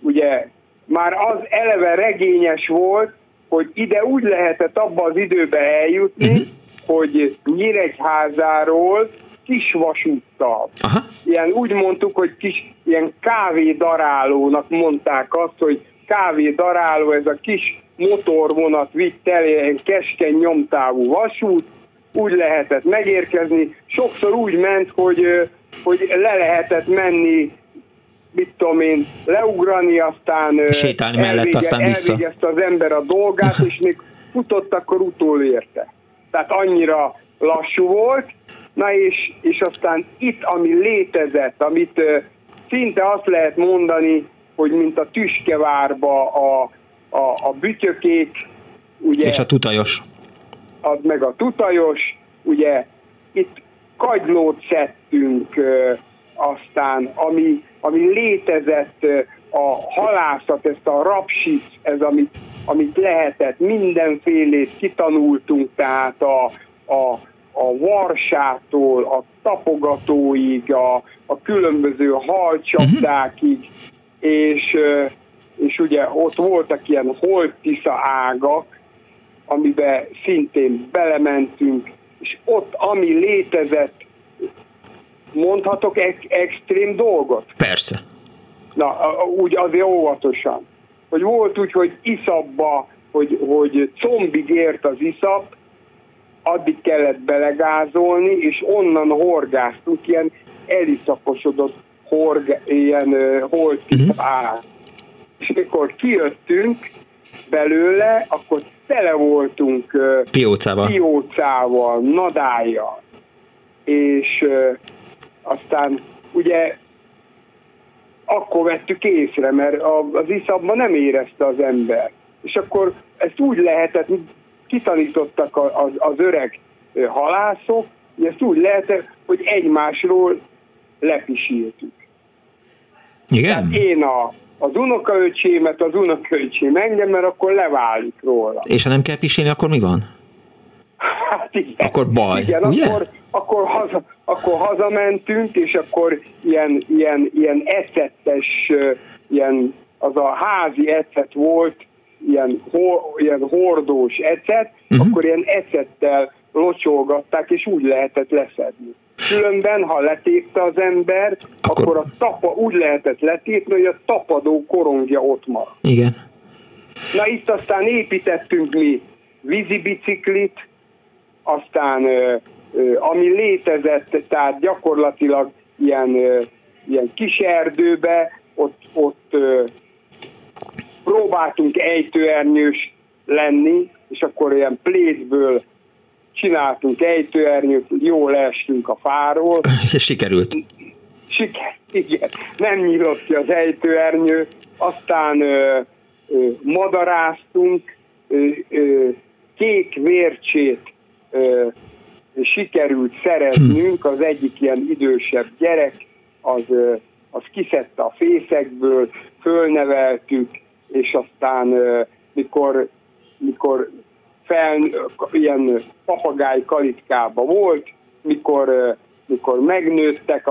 ugye már az eleve regényes volt, hogy ide úgy lehetett abba az időbe eljutni, uh-huh. hogy Nyíregyházáról Kisvasúttal. Ilyen úgy mondtuk, hogy ilyen kávédarálónak mondták azt, hogy kávédaráló, ez a kis motorvonat vitt el, ilyen keskeny nyomtávú vasút, úgy lehetett megérkezni. Sokszor úgy ment, hogy le lehetett menni, mit tudom én, leugrani, aztán sétálni mellett, aztán vissza. Elvégezte az ember a dolgát, és még futott, akkor utolérte. Tehát annyira lassú volt. Na és aztán itt, ami létezett, amit szinte azt lehet mondani, hogy mint a Tüskevárba a Bütyökék, ugye, és a Tutajos. Meg a Tutajos, ugye, itt kagylót szedtünk, aztán ami létezett, a halászat, ezt a rapsit, ez amit amit lehetett, mindenfélét kitanultunk, tehát a varsától, a tapogatóig, a különböző halcsapdákig, és ugye ott voltak ilyen holt-tisza ágak, amiben szintén belementünk, és ott ami létezett, mondhatok extrém dolgot? Persze. Na, úgy azért óvatosan. Hogy volt úgy, hogy iszapba, hogy combig ért az iszap, addig kellett belegázolni, és onnan horgáztunk, ilyen eliszaposodott ilyen holtisza áll. És mikor kijöttünk belőle, akkor tele voltunk piócával, nadájjal. És aztán ugye akkor vettük észre, mert az iszapban nem érezte az ember. És akkor ezt úgy lehetett, kitanítottak az öreg halászok, és ezt úgy lehetett, hogy egymásról lepisíltük. Igen. Tehát én az unokaöcsémet, az unokaöcsém engem, mert akkor leválik róla. És ha nem kell pisilni, akkor mi van? Hát igen. Akkor baj. Igen, akkor hazamentünk, és akkor ilyen ecettes, ilyen, az a házi ecet volt, ilyen hordós ecet, akkor ilyen ecettel locsolgatták, és úgy lehetett leszedni. Különben, ha letépte az ember, akkor úgy lehetett letépni, hogy a tapadó korongja ott marad. Igen. Na itt aztán építettünk mi vízibiciklit, aztán ami létezett, tehát gyakorlatilag ilyen kis erdőbe, ott próbáltunk ejtőernyős lenni, és akkor ilyen plétből csináltunk ejtőernyőt, jól leestünk a fáról. Sikerült. Igen, nem nyílott ki az ejtőernyő, aztán madaráztunk, kék vércsét sikerült szereznünk, az egyik ilyen idősebb gyerek, az kiszedte a fészekből, fölneveltük, és aztán mikor ilyen papagáj kalitkába volt, mikor megnőttek,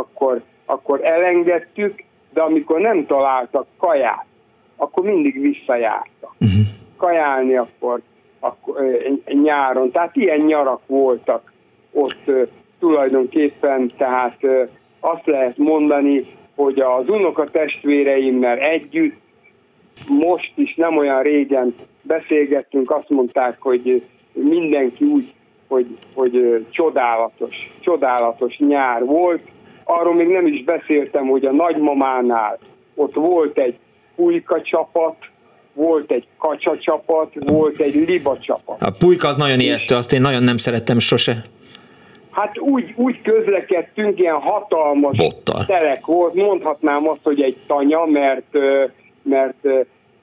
akkor elengedtük, de amikor nem találtak kaját, akkor mindig visszajártak. Kajálni akkor nyáron. Tehát ilyen nyarak voltak ott tulajdonképpen, tehát azt lehet mondani, hogy az unokatestvéreimmel együtt most is nem olyan régen beszélgettünk, azt mondták, hogy mindenki úgy, hogy csodálatos nyár volt. Arról még nem is beszéltem, hogy a nagymamánál ott volt egy pulyka csapat, volt egy kacsa csapat, volt egy liba csapat. A pulyka az nagyon ijesztő, azt én nagyon nem szerettem sose. Hát úgy közlekedtünk, ilyen hatalmas bottal telek volt, mondhatnám azt, hogy egy tanya, mert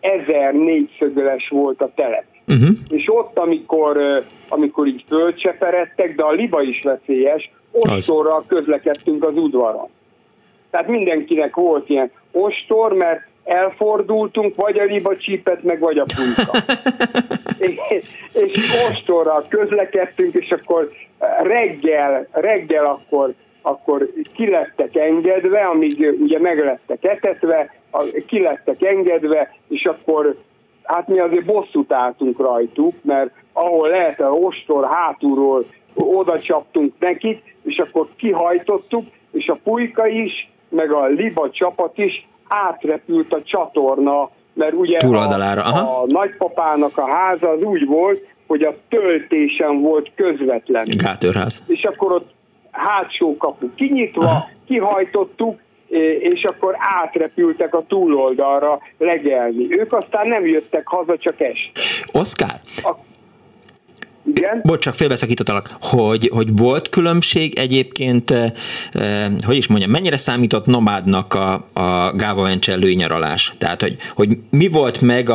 1400-szögöles volt a telek. És ott, amikor így földcseperedtek, de a liba is veszélyes, ostorral közlekedtünk az udvaron. Tehát mindenkinek volt ilyen ostor, mert elfordultunk, vagy a liba csípett meg, vagy a pulyka. és ostorral közlekedtünk, és akkor reggel akkor kilettek engedve, amíg ugye meglettek etetve, kilettek engedve, és akkor hát mi azért bosszút álltunk rajtuk, mert ahol lehet a ostor hátulról oda csaptunk nekik, és akkor kihajtottuk, és a pulyka is, meg a liba csapat is átrepült a csatorna, mert ugye a nagypapának a háza az úgy volt, hogy a töltésen volt közvetlenül. Gátőrház. És akkor ott hátsó kapu kinyitva, kihajtottuk, és akkor átrepültek a túloldalra legelni. Ők aztán nem jöttek haza, csak este. Oszkár? Igen? Bocs, csak félbeszakítottalak, hogy volt különbség egyébként, hogy is mondjam, mennyire számított nomádnak a Gáva-Vencsellői nyaralás? Tehát, hogy mi volt meg,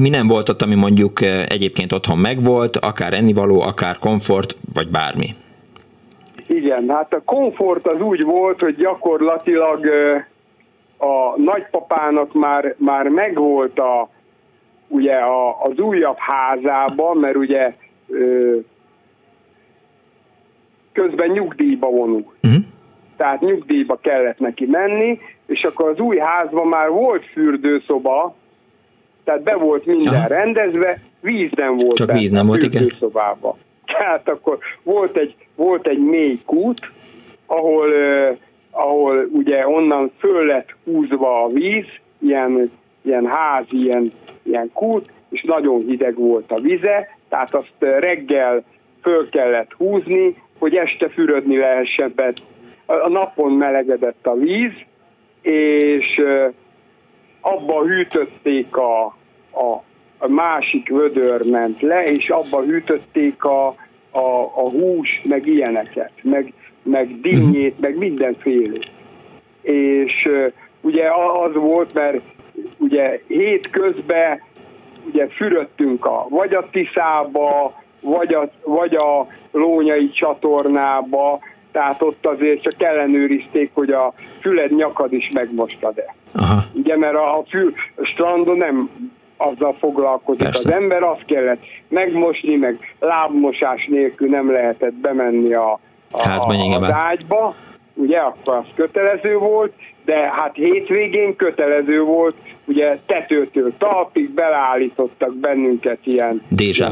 mi nem volt ott, ami mondjuk egyébként otthon megvolt, akár ennivaló, akár komfort, vagy bármi? Igen, hát a komfort az úgy volt, hogy gyakorlatilag a nagypapának már megvolt a ugye az újabb házában, mert ugye közben nyugdíjba vonul. Uh-huh. Tehát nyugdíjba kellett neki menni, és akkor az új házban már volt fürdőszoba, tehát be volt minden aha. rendezve, víz nem volt. Csak víz nem volt, igen. Tehát akkor volt egy mély kút, ahol ugye onnan föl lett húzva a víz, ilyen ház, ilyen kút, és nagyon hideg volt a vize, tehát azt reggel föl kellett húzni, hogy este fürödni lehessen be. A napon melegedett a víz, és abba hűtötték a másik vödör ment le, és abba hűtötték a hús, meg ilyeneket, meg dinnyét, meg mindenfélét. És ugye az volt, mert ugye hétközben ugye fürödtünk vagy a Tiszába, vagy a Lónyai csatornába, tehát ott azért csak ellenőrizték, hogy a füled, nyakad is megmostad-e. Aha. Ugye, mert a strandon nem azzal foglalkozik persze. az ember, azt kellett megmosni, meg lábmosás nélkül nem lehetett bemenni az ágyba. Ugye, akkor az kötelező volt, de hát hétvégén kötelező volt, ugye tetőtől talpig belállítottak bennünket ilyen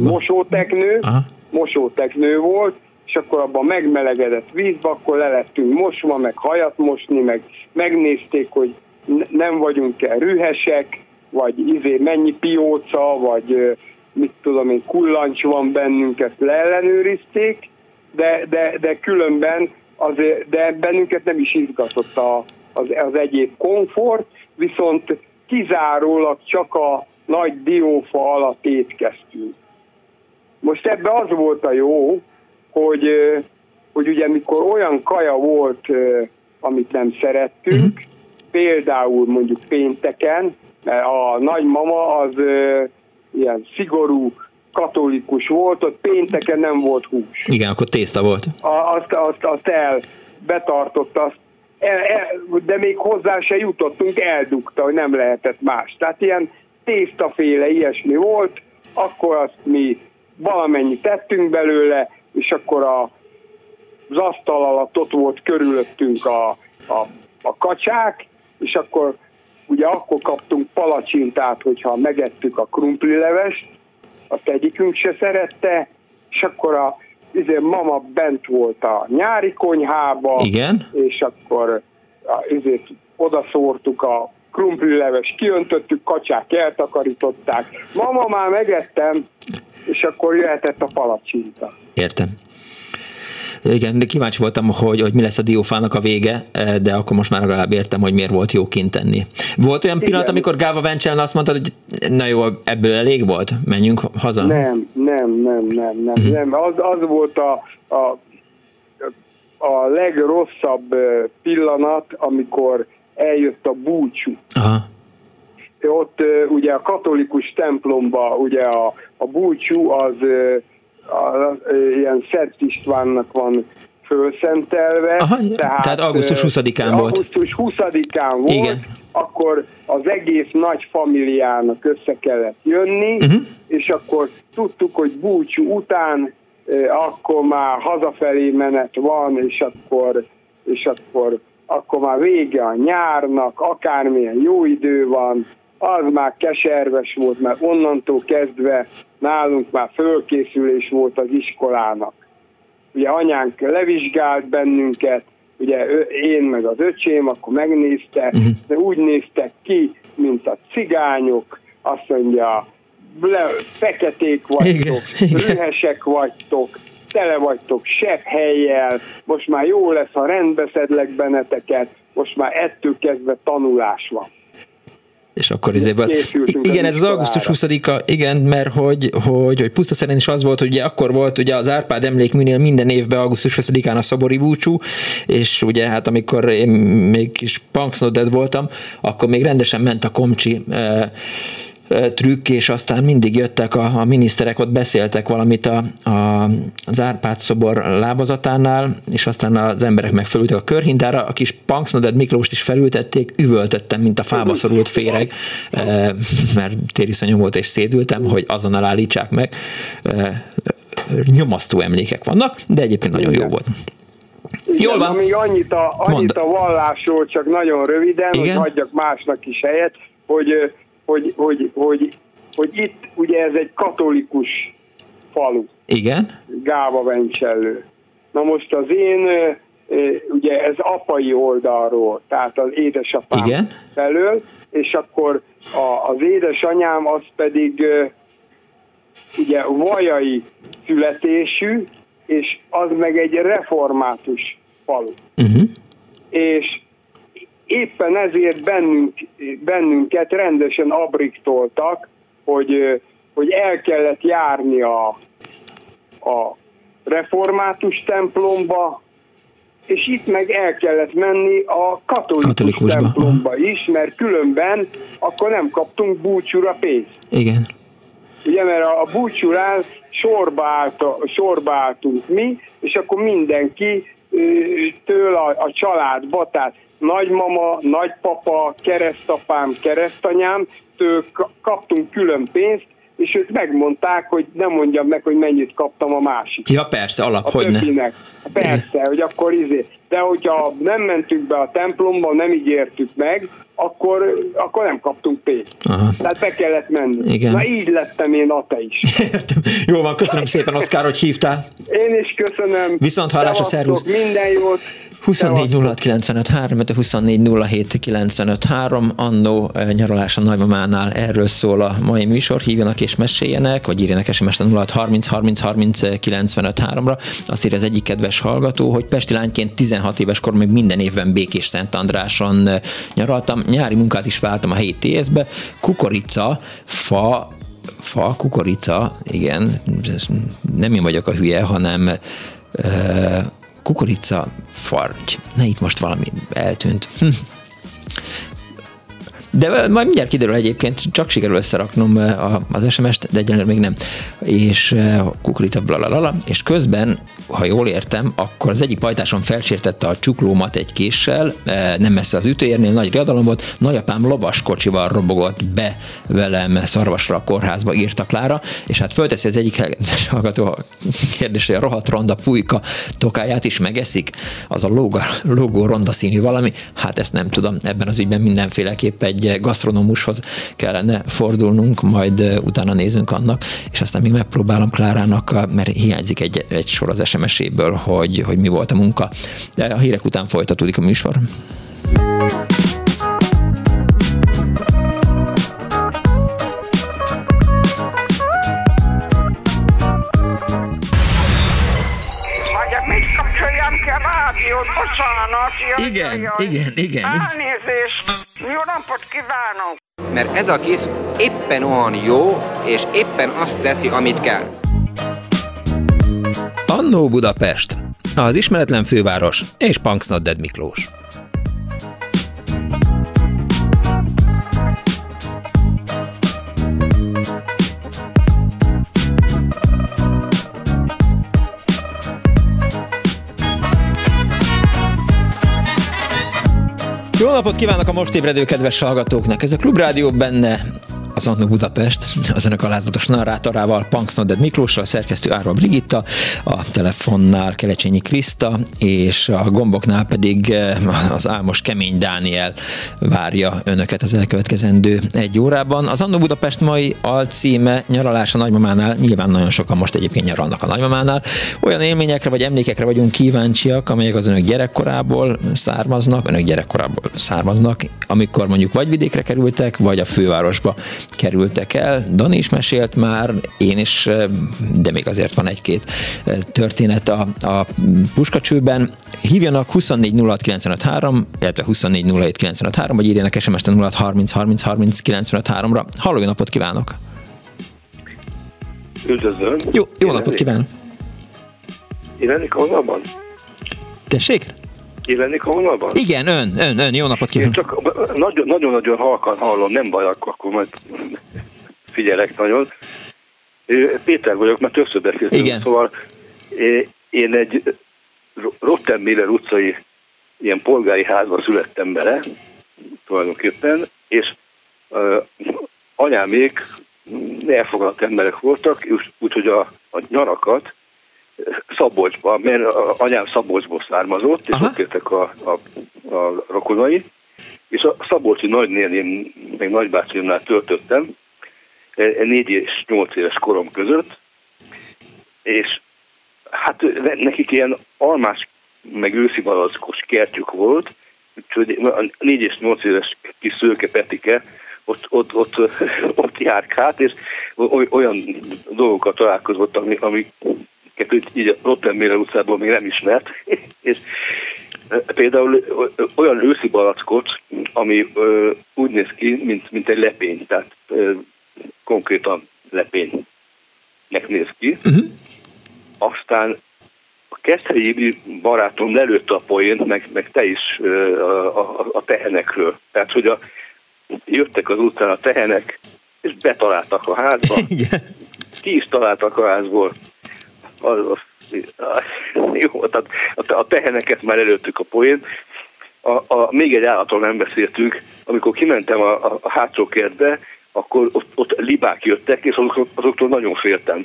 mosóteknő. Aha. Mosóteknő volt, és akkor abban megmelegedett vízbe, akkor le lettünk mosva, meg hajat mosni, meg megnézték, hogy nem vagyunk-e rühesek, vagy mennyi pióca, vagy mit tudom én, kullancs van bennünk, ezt leellenőrizték, de különben azért, de bennünket nem is izgatott az egyéb komfort, viszont kizárólag csak a nagy diófa alatt étkeztünk. Most ebben az volt a jó, hogy ugye mikor olyan kaja volt, amit nem szerettünk, például mondjuk pénteken, mert a nagymama az ilyen szigorú katolikus volt, ott pénteken nem volt hús. Igen, akkor tészta volt. Azt betartotta, de még hozzá se jutottunk, eldugta, hogy nem lehetett más. Tehát ilyen tésztaféle ilyesmi volt, akkor azt mi valamennyit tettünk belőle, és akkor az asztal alatt ott volt körülöttünk a kacsák, és akkor ugye akkor kaptunk palacsintát, hogyha megettük a krumplilevest, azt egyikünk se szerette, és akkor mama bent volt a nyári konyhába, igen? És akkor odaszórtuk a krumplileves, kiöntöttük, kacsák eltakarították. Mama, már megettem, és akkor jöhetett a palacsinta. Értem. Igen, de kíváncsi voltam, hogy mi lesz a diófának a vége, de akkor most már legalább értem, hogy miért volt jó kint enni. Volt olyan pillanat, igen. amikor Gáva-Vencsellőn azt mondtad, hogy na jó, ebből elég volt? Menjünk haza? Nem. Uh-huh. nem. Az volt a legrosszabb pillanat, amikor eljött a búcsú. Aha. Ott ugye a katolikus templomba ugye a búcsú az ilyen Szent Istvánnak van fölszentelve. Aha, tehát augusztus 20-án volt. Augusztus 20-án volt, igen. Akkor az egész nagy familiának össze kellett jönni, uh-huh. és akkor tudtuk, hogy búcsú után akkor már hazafelé menet van, és akkor már vége a nyárnak, akármilyen jó idő van, az már keserves volt, mert onnantól kezdve nálunk már fölkészülés volt az iskolának. Ugye anyánk levizsgált bennünket, ugye én meg az öcsém, akkor megnézte, uh-huh. de úgy néztek ki, mint a cigányok, azt mondja, feketék vagytok, rühesek vagytok, tele vagytok sebb helyjel, most már jó lesz, ha rendbeszedlek benneteket, most már ettől kezdve tanulás van. És akkor igen, ez az augusztus 20-a, igen, mert hogy Puszta Szeren is az volt, hogy ugye akkor volt ugye az Árpád emlékműnél minden évben augusztus 20-án a szobori búcsú, és ugye hát amikor én még kis punksnodded voltam, akkor még rendesen ment a komcsi trükk, és aztán mindig jöttek a miniszterek, ott beszéltek valamit az Árpád-szobor lábazatánál, és aztán az emberek megfelültek a körhintára, a kis Punksnoded Miklóst is felültették, üvöltöttem, mint a fába szorult féreg, mert tériszonyom volt, és szédültem, hogy azonnal állítsák meg. Nyomasztó emlékek vannak, de egyébként nagyon jó volt. Jól van. Amíg annyit a vallásról, csak nagyon röviden, igen? Hogy hagyjak másnak is helyet, hogy itt ugye ez egy katolikus falu. Igen. Gáva-Vencsellő. Na most az én, ugye ez apai oldalról, tehát az édesapám igen? felől, és akkor az édesanyám az pedig ugye vajai születésű, és az meg egy református falu. Uh-huh. És éppen ezért bennünket rendesen abriktoltak, hogy el kellett járni a református templomba, és itt meg el kellett menni a katolikus templomba is, mert különben akkor nem kaptunk búcsúra pénzt. Igen. Ugye, mert a búcsúrán sorba álltunk mi, és akkor mindenki től a családba, tehát nagymama, nagypapa, keresztapám, keresztanyám, től kaptunk külön pénzt, és ők megmondták, hogy nem mondjam meg, hogy mennyit kaptam a másik. Ja persze, hogyne. Persze, hogy akkor de hogyha nem mentünk be a templomba, nem ígértük meg, akkor nem kaptunk pénzt. Aha. Tehát be kellett menni. Igen. Na így lettem én ateista. Jó van, köszönöm szépen, Oszkár, hogy hívtál. Én is köszönöm. Viszont hallásra, szervusz. Minden jót. 24 06 95 3, annó nyaralás a nagymamánál, erről szól a mai műsor, hívjanak és meséljenek, vagy írjanak SMS-t 06 30 30 30 95 3-ra. Azt írja az egyik kedves hallgató, hogy pesti lányként 16 éves kor még minden évben Békés Szentandráson nyaraltam, nyári munkát is váltam a helyi TSZ-be, kukorica, fa, kukorica, igen, nem én vagyok a hülye, hanem kukorica, fargy. Na itt most valami eltűnt. De majd mindjárt kiderül egyébként, csak sikerül összeraknom az SMS-t, de egyenlőre még nem. És kukorica blalalala, és közben, ha jól értem, akkor az egyik pajtásom felsértette a csuklómat egy késsel, nem messze az ütőérnél, nagy riadalom volt, nagyapám lovaskocsival robogott be velem Szarvasra a kórházba, írta Klára, és hát fölteszi az egyik hallgató a kérdés, hogy a rohadt ronda pulyka tokáját is megeszik, az a lógó ronda színű valami, hát ezt nem tudom, ebben az ügyben mindenféleképp egy gasztronómushoz kellene fordulnunk, majd utána nézünk annak, és aztán még megpróbálom Klárának, mert hiányzik egy sor az SMS-éből, hogy mi volt a munka. De a hírek után folytatódik a műsor. Igen. Elnézést! Jó napot kívánok! Mert ez a kis éppen olyan jó, és éppen azt teszi, amit kell. Annó Budapest, az ismeretlen főváros és Punksnodded Miklós. Jó napot kívánok a most ébredő kedves hallgatóknak! Ez a Klubrádió, benne az Annó Budapest, az önök alázatos narrátorával, Punksnodded Miklóssal, szerkesztő Árva Brigitta, a telefonnál Kelecsényi Krista, és a gomboknál pedig az álmos Kemény Dániel várja önöket az elkövetkezendő egy órában. Az Annó Budapest mai alcíme nyaralás a nagymamánál, nyilván nagyon sokan most egyébként nyaralnak a nagymamánál. Olyan élményekre vagy emlékekre vagyunk kíváncsiak, amelyek az önök gyerekkorából származnak, amikor mondjuk vagy vidékre kerültek, vagy a fővárosba kerültek el. Dani is mesélt már, én is, de még azért van egy-két történet a puskacsőben. Hívjanak 24 06 95 3, illetve 24 07 95 3, vagy írjanak SMS-t 06 30 30 30 95 3-ra. Halló, jó napot kívánok! Üdvözlöm! Jó napot kívánok! Élenik honnan? Tessék? Élenik honnan? Igen, ön, jó napot kívánok! Én csak nagyon-nagyon halkan hallom, nem baj, akkor majd... figyelek nagyon. Péter vagyok, már többször beszéltünk. Igen. Szóval én egy Rottenmiller utcai ilyen polgári házban születtem bele, tulajdonképpen, és anyámék elfogadott emberek voltak, úgyhogy a nyarakat Szabolcsban, mert anyám Szabolcsból származott, és ott jöttek a rokonai, és a szabolcsi nagynéném, meg nagybácsimnál töltöttem 4 és 8 éves korom között, és hát nekik ilyen almás, meg őszi balackos kertjük volt, úgyhogy 4 és 8 éves kis szőke Petike ott járkált, és olyan dolgokkal találkozott, amiket így a Rottenmiller utcából még nem ismert, és például olyan őszi balackot, ami úgy néz ki, mint egy lepény, tehát konkrétan lepénynek néz ki. Uh-huh. Aztán a keszthelyi barátom lelőtt a poént, meg te is a tehenekről. Tehát, hogy jöttek az utcán a tehenek, és betaláltak a házba. Igen. Ki is találtak a házból. Jó, tehát a teheneket már előttük a poént. Még egy állatról nem beszéltünk. Amikor kimentem a hátsó kertbe, akkor ott libák jöttek, és azoktól nagyon féltem.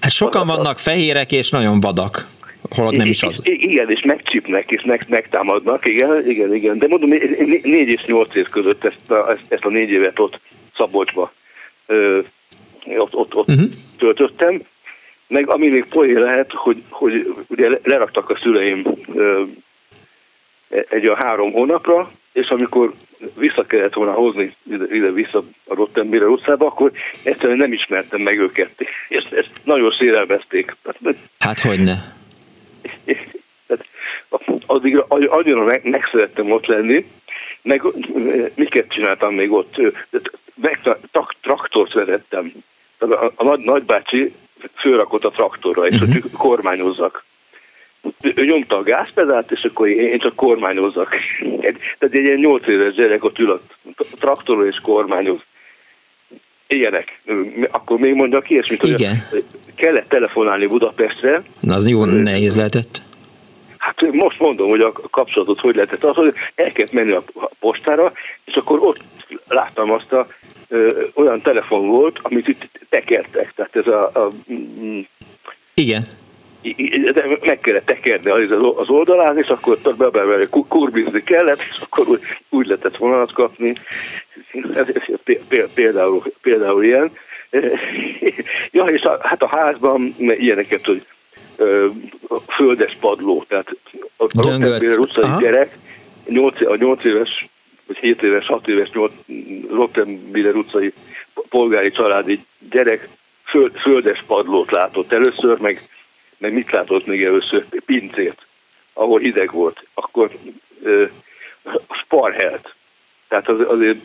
Hát sokan vannak fehérek, és nagyon vadak. Holott nem is az. Igen, és megcsípnek, és megtámadnak, igen. De mondom, 4 és 8 év között ezt a 4 évet ott Szabolcsba ott töltöttem. Meg ami még poén lehet, hogy ugye leraktak a szüleim egy olyan 3 hónapra, és amikor vissza kellett volna hozni ide-vissza a Rottenmiller utcába, akkor egyszerűen nem ismertem meg őket. És ezt nagyon sérelmezték. Hát hogyne. Addigra annyira megszerettem ott lenni, meg miket csináltam még ott? Traktort vezettem. A nagybácsi fölrakott a traktorra, és hogy kormányozzak. Ő nyomta a gázpedált, és akkor én csak kormányozzak. Tehát egy ilyen 8 éves gyerek ott ül a traktorra, és kormányoz. Ilyenek. Akkor még mondjak ilyesmit, hogy kellett telefonálni Budapestre. Na, az jó nehéz lehetett. Hát most mondom, hogy a kapcsolatot hogy lehetett. Az, hogy el kellett menni a postára, és akkor ott láttam azt olyan telefon volt, amit itt tekertek. Tehát ez igen. Meg kellett tekerni az oldalán, és akkor kurbizni kellett, és akkor úgy lehetett vonalat kapni. Ez például ilyen. Ja, és hát a házban ilyeneket, hogy földes padló, tehát a Rottenmiller utcai gyerek, a 8 éves, vagy 7 éves, 6 éves Rottenmiller utcai polgári családi gyerek földes padlót látott először, meg mit látott még először? Pincét, ahol hideg volt, akkor sparhelt. Tehát azért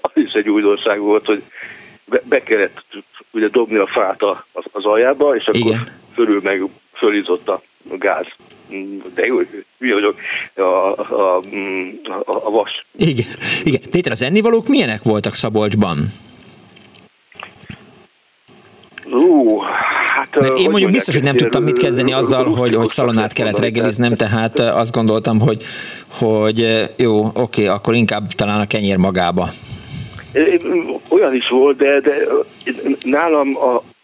az is egy újdonság volt, hogy be kellett ugye dobni a fát az aljába, és akkor fölül meg fölizzott a gáz. De jó, hülye vagyok, a vas. Igen. Péter, az ennivalók milyenek voltak Szabolcsban? Mert én mondjuk biztos, hogy nem tudtam mit kezdeni azzal, hogy szalonát kellett reggeliznem, tehát azt gondoltam, hogy jó, oké, akkor inkább talán a kenyér magába. Olyan is volt, de nálam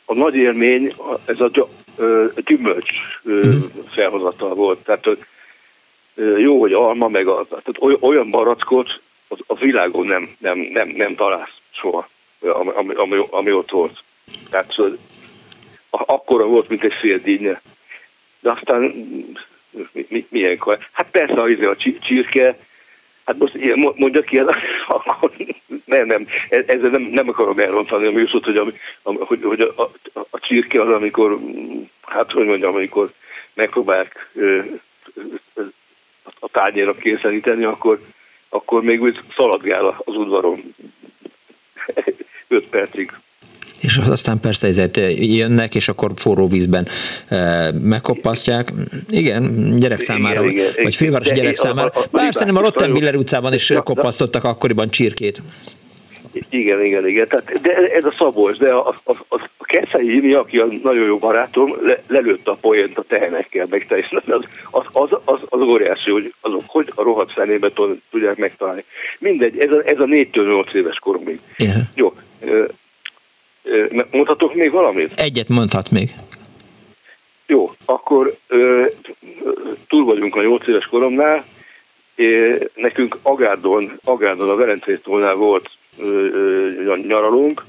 a nagy élmény ez a gyümölcs felhozatal volt. Tehát jó, hogy alma, meg tehát olyan barackot a világon nem találsz soha, ami ott volt. Tehát akkora volt, mint egy fél dinnye. De aztán milyenkor? Hát persze a csirke, hát most mondjak ilyen, akkor nem, ezzel nem akarom elrontani, ami viszont, hogy a csirke az, amikor, hát hogy mondjam, amikor megpróbálják a tányérra készeníteni, akkor még úgy szaladgál az udvaron 5 percig. és aztán persze ezért jönnek, és akkor forró vízben megkoppasztják. Igen, gyerek számára, vagy fővárosi gyerek számára. Bár szerintem a Rottenbiller utcában is koppasztottak akkoriban csirkét. Igen. Tehát, de ez a Szabolcs, de a Keszei, aki a nagyon jó barátom, lelőtt a poént a tehenekkel, meg teljesen. Az óriási, hogy azok hogy a rohadt fenébe tudják megtalálni. Mindegy, ez a 4-8 éves koromig. Yeah. Jó. Mondhatok még valamit? Egyet mondhat még. Jó, akkor túl vagyunk a 8 éves koromnál. Nekünk Agárdon a Velencei-tónál volt nyaralunk,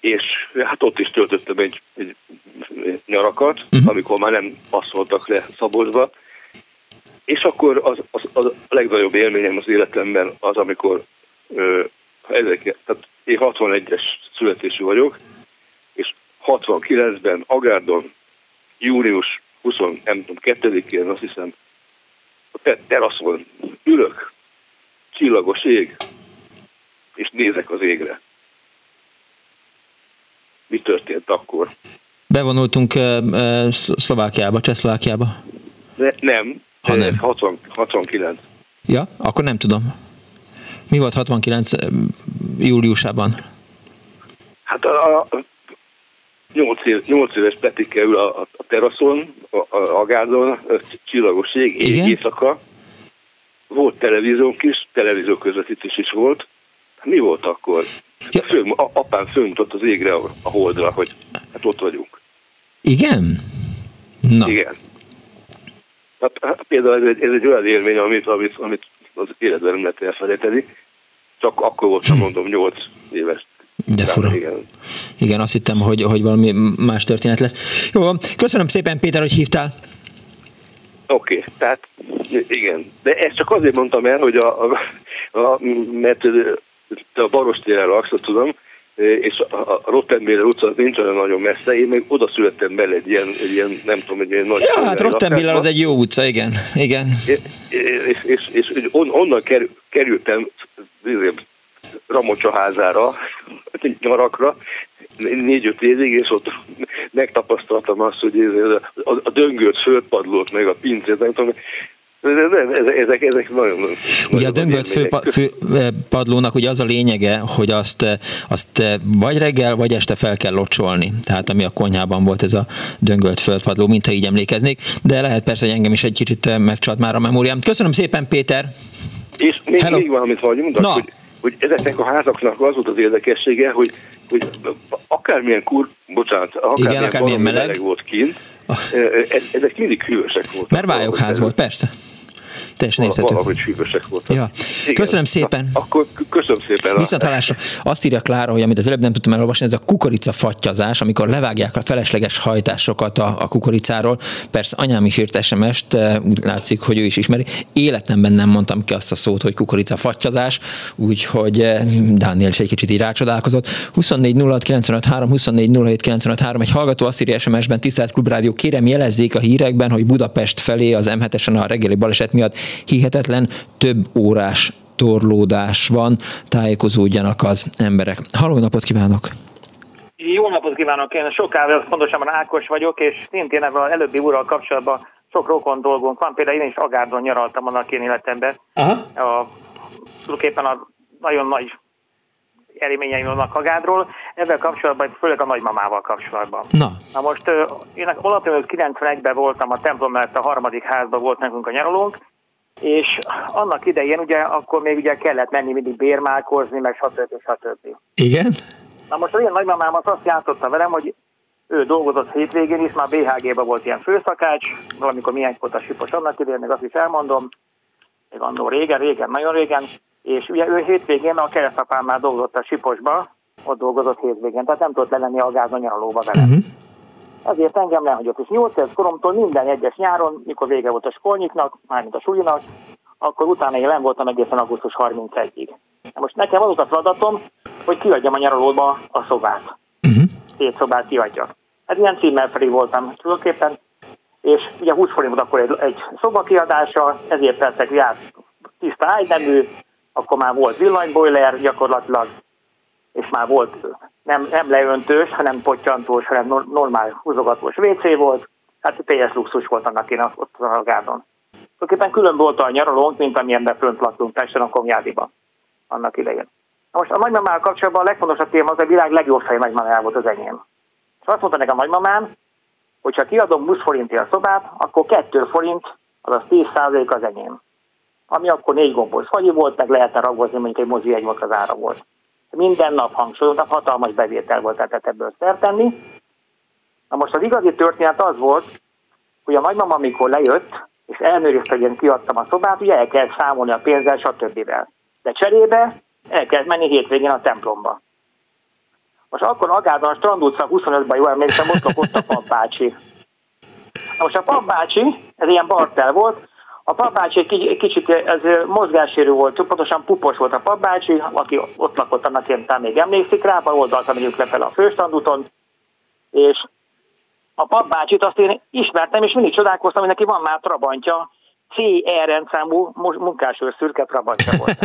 és hát ott is töltöttem egy nyarakat, amikor már nem passzoltak le Szabolcsba, és akkor az a legnagyobb élményem az életemben az, amikor tehát én 61-es születésű vagyok, és 69-ben Agárdon június 22-én azt hiszem a teraszon ülök, csillagos ég, és nézek az égre. Mi történt akkor? Bevonultunk Szlovákiába, Csehszlovákiába? Nem. 69. Ja, akkor nem tudom. Mi volt 69 júliusában? Hát a 8 éves Petike ül a teraszon, a gárdon, csillagos ég, éjszaka. Volt televíziónk is, televízió közvetítés is volt. Mi volt akkor? Ja. Apám fölmutott az égre a holdra, hogy hát ott vagyunk. Igen? Na. Igen. Hát például ez egy olyan élmény, amit az életben nem lehet elfelejteni. Csak akkor voltam, mondom, 8 éves. De fura. Igen, azt hittem, hogy valami más történet lesz. Jó, köszönöm szépen, Péter, hogy hívtál. Oké, tehát igen. De ezt csak azért mondtam el, hogy mert a Barostéren lakszat tudom, és a Rottenbiller utca nincs olyan nagyon messze, én még oda születtem bele egy ilyen nem tudom, egy ilyen nagy... Ja, hát Rottenbiller az egy jó utca, igen. És onnan kerültem Ramocsa házára, nyarakra, 4-5 évig, és ott megtapasztaltam azt, hogy a döngőt, földpadlót, meg a pincét, nem tudom, ezek nagyon... Ugye a döngött főpadlónak ugye az a lényege, hogy azt vagy reggel, vagy este fel kell locsolni. Tehát ami a konyhában volt ez a döngött földpadló, mintha így emlékeznék. De lehet persze, hogy engem is egy kicsit megcsalt már a memóriám. Köszönöm szépen, Péter! És még valamit vagyunk, hogy ezeknek a házaknak az volt az érdekessége, hogy akármilyen meleg volt kint, ezek mindig hűvösek voltak. Mert vályogház volt, persze. Teljesen érthető. Valahogy hűvösek voltak. Ja. Köszönöm szépen. Akkor köszönöm szépen. Viszonthallásra. Azt írja Klára, hogy amit az előbb nem tudtam elolvasni, ez a kukoricafattyazás, amikor levágják a felesleges hajtásokat a kukoricáról. Persze anyám is írt SMS-t, úgy látszik, hogy ő is ismeri. Életemben nem mondtam ki azt a szót, hogy kukoricafattyazás, úgyhogy Dániel is egy kicsit így rácsodálkozott. 2406953, 2407953, egy hallgató azt írja SMS-ben: tisztelt Klubrádió, kérem jelezzék a hírekben, hogy Budapest felé az M7-esen a reggeli baleset miatt hihetetlen több órás torlódás van, tájékozódjanak az emberek. Halló, napot kívánok! Jó napot kívánok! Én sokáig, pontosabban Ákos vagyok, és szintén ebben az előbbi úrral kapcsolatban sok rokon dolgunk van. Például én is Agárdon nyaraltam annak én életemben. Tulajdonképpen a nagyon nagy eléményeim vannak Agárdról, ezzel kapcsolatban, főleg a nagymamával kapcsolatban. Na most én alapján 91-ben voltam a templom mellett, a harmadik házban volt nekünk a nyaralónk, és annak idején ugye akkor még ugye kellett menni mindig bérmálkozni, meg stb. Igen? Na most az én nagymamám azt játszotta velem, hogy ő dolgozott hétvégén is, már BHG-ben volt ilyen főszakács, valamikor milyen volt a sipos annak idején, még azt is elmondom, még annó régen, nagyon régen, és ugye ő hétvégén a keresztapám már dolgozott a Siposba, ott dolgozott hétvégén, tehát nem tudott lelenni a gázon nyaralóba velem. Uh-huh. Ezért engem lehagyott, és 8 éves koromtól minden egyes nyáron, mikor vége volt a skolnyiknak, mármint a sulinak, akkor utána én nem voltam egészen augusztus 31-ig. Most nekem az a feladatom, hogy kiadjam a nyaralóba a szobát. Uh-huh. 7 szobát kiadjak. Hát ilyen címmel free voltam tulajdonképpen, és ugye 20 forint akkor egy szoba kiadása, ezért persze járt tiszta ágynemű, akkor már volt villanyboiler gyakorlatilag, és már volt nem leöntős, hanem pottyantós, hanem normál húzogatós WC volt, hát teljes luxus volt annak én ott a gárdon. Tulajdonképpen külön volt a nyaralónk, mint amilyenben fönt laktunk Pesten a Komjádiban annak idején. Most a nagymamával kapcsolatban a legfontosabb téma az, a világ legjobb fej nagymamája volt az enyém. És azt mondta nekem a nagymamám, hogy ha kiadom 20 forintért a szobát, akkor 2 forint, azaz 10% az enyém. Ami akkor 4 gombos fagyi volt, meg lehetne ragozni, mint egy mozijegy az ára volt. Minden nap hangsúlyozottan hatalmas bevétel volt, tehát ebből szert tenni. Na most az igazi történet az volt, hogy a nagymama, amikor lejött, és elmőrizte, hogy én kiadtam a szobát, ugye el kell számolni a pénzzel, stb. De cserébe el kell menni hétvégén a templomba. Most akkor Agárdon a Strand utca 25-ben, jól emlékszem, ott lakott a papbácsi. Most a papbácsi, ez ilyen bartel volt, a papbácsi egy kicsit ez mozgássérű volt, pontosan pupos volt a papbácsi, aki ott lakott, annak én még emlékszik rá, bal oldalra megyünk le fel a Főstrand úton, és a papbácsit azt én ismertem, és mindig csodálkoztam, hogy neki van már trabantja, CE rendszámú munkásőr szürke trabantja volt.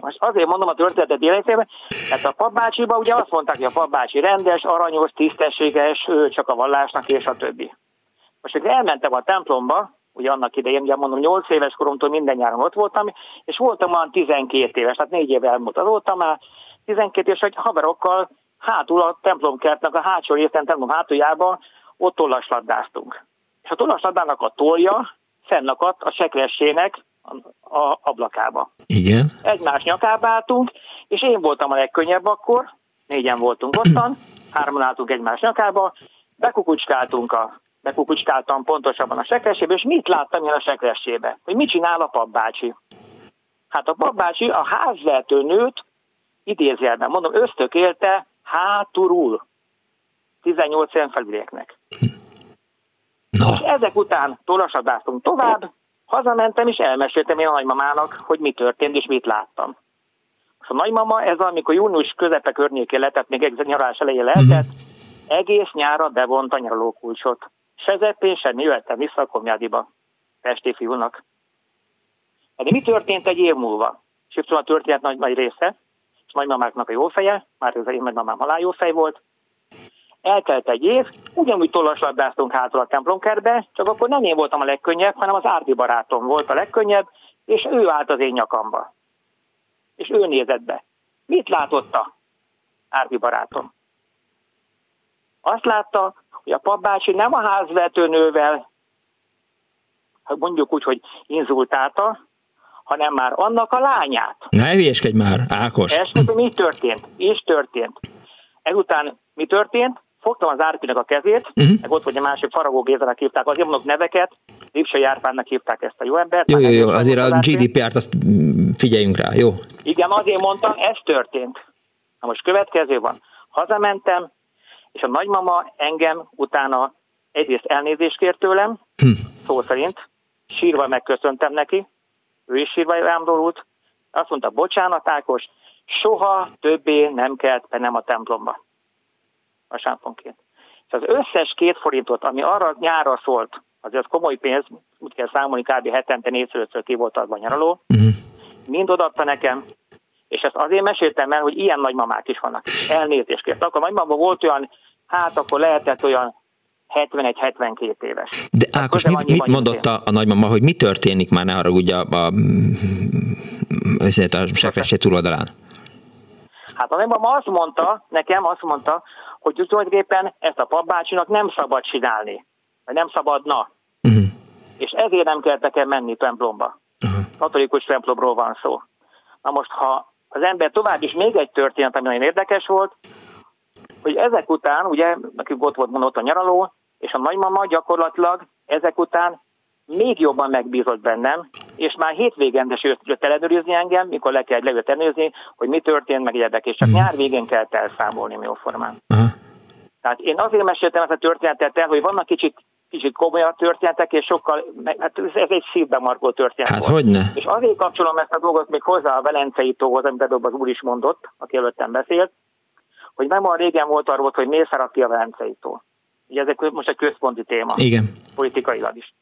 Most azért mondom a történetet életében, mert a papbácsiba ugye azt mondták, hogy a papbácsi rendes, aranyos, tisztességes, ő csak a vallásnak, és a többi. Most, hogy elmentem a templomba, ugye annak idején, ugye mondom, 8 éves koromtól minden nyáron ott voltam, és voltam olyan 12 éves, tehát 4 éve elmúlt az voltam már, 12 éves, hogy haverokkal hátul a templomkertnek a hátsó részén, templom hátuljában ott tollaslabdáztunk. És a tollaslabdának a tollja fennakadt a sekressének a ablakába. Igen. Egymás nyakába álltunk, és én voltam a legkönnyebb akkor, 4-en voltunk ottan, 3-an álltunk egymás nyakába, bekukucskáltam pontosabban a sekressébe, és mit láttam én a sekressébe? Hogy mit csinál a papbácsi? Hát a papbácsi a házvertő nőt, idézőjelben mondom, ösztökélte hátulról 18 éven felülieknek. És ezek után tollaslabdáztunk tovább, hazamentem, és elmeséltem én a nagymamának, hogy mi történt, és mit láttam. És a nagymama ez, amikor június közepe környékén letett, még egy nyaralás elején lehetett, egész nyára bevont a nyaralókulcsot. Se zeppén, semmi, jöttem vissza a Komjádiba, pesti fiúnak. De mi történt egy év múlva? Sipszul a történet nagy része, és nagymamáknak a jó feje, már az én nagymamám halál jó fej volt. Eltelt egy év, ugyanúgy tollaslabdáztunk hátul a templomkertbe, csak akkor nem én voltam a legkönnyebb, hanem az Árdi barátom volt a legkönnyebb, és ő állt az én nyakamba. És ő nézett be. Mit látotta Árdi barátom? Azt látta, hogy a papbácsi nem a házvetőnővel, mondjuk úgy, hogy inzultálta, hanem már annak a lányát. Ne hülyéskedj már, Ákos! Esküszöm, mi történt? És történt. Ezután mi történt? Fogtam az Árpinak a kezét, meg ott, hogy a másik Faragó Gézának hívták, azért mondok neveket, Lipsai Árpánnak hívták ezt a jó embert. Jó, azért a GDPR-t azt figyeljünk rá, jó? Igen, azért mondtam, ez történt. Na most következő van. Hazamentem, és a nagymama engem utána egyrészt elnézést kért tőlem, szó szerint, sírva megköszöntem neki, ő is sírva rám dolult, azt mondta, bocsánat Ákos, soha többé nem kelt bennem a templomba. Vasárnaponként. És az összes 2 forintot, ami arra nyárra szólt, azért az komoly pénz, úgy kell számolni, kb. Hetente 4-5-ször ki volt adva nyaraló, mind odaadta nekem, és ezt azért meséltem el, hogy ilyen nagymamák is vannak. Elnézést kért. Akkor nagymama volt olyan, hát akkor lehetett olyan 71-72 éves. De Ákos, mit mondott a nagymama, hogy mi történik, már ne haragudj a sekresség túloldalán? Hát a nagymama azt mondta, nekem azt mondta, hogy tulajdonképpen ezt a papbácsinak nem szabad csinálni, vagy nem szabadna. És ezért nem kellett nekem menni templomba. Katolikus templomról van szó. Na most, ha az ember tovább is még egy történet, ami nagyon érdekes volt, hogy ezek után, ugye, nekünk ott volt mondott a nyaraló, és a nagymama gyakorlatilag ezek után még jobban megbízott bennem, és már hétvégén is jött ellenőrizni engem, mikor le kellett lejött ellenőrizni, hogy mi történt, meg egyebek, és csak nyár végén kellett elszámolni jóformán. Tehát én azért meséltem ezt a történetet el, hogy vannak kicsit komolyabb történetek, és sokkal, hát ez egy szívbe markoló történet hát volt. Hogyne. És azért kapcsolom ezt a dolgot még hozzá a Velencei-tóhoz, amit előbb az úr is mondott, aki előttem beszélt, hogy nem olyan régen volt arról, hogy miért száradt ki a Velencei-tó. Ugye ezek most egy központi téma. Igen. Politikailag is.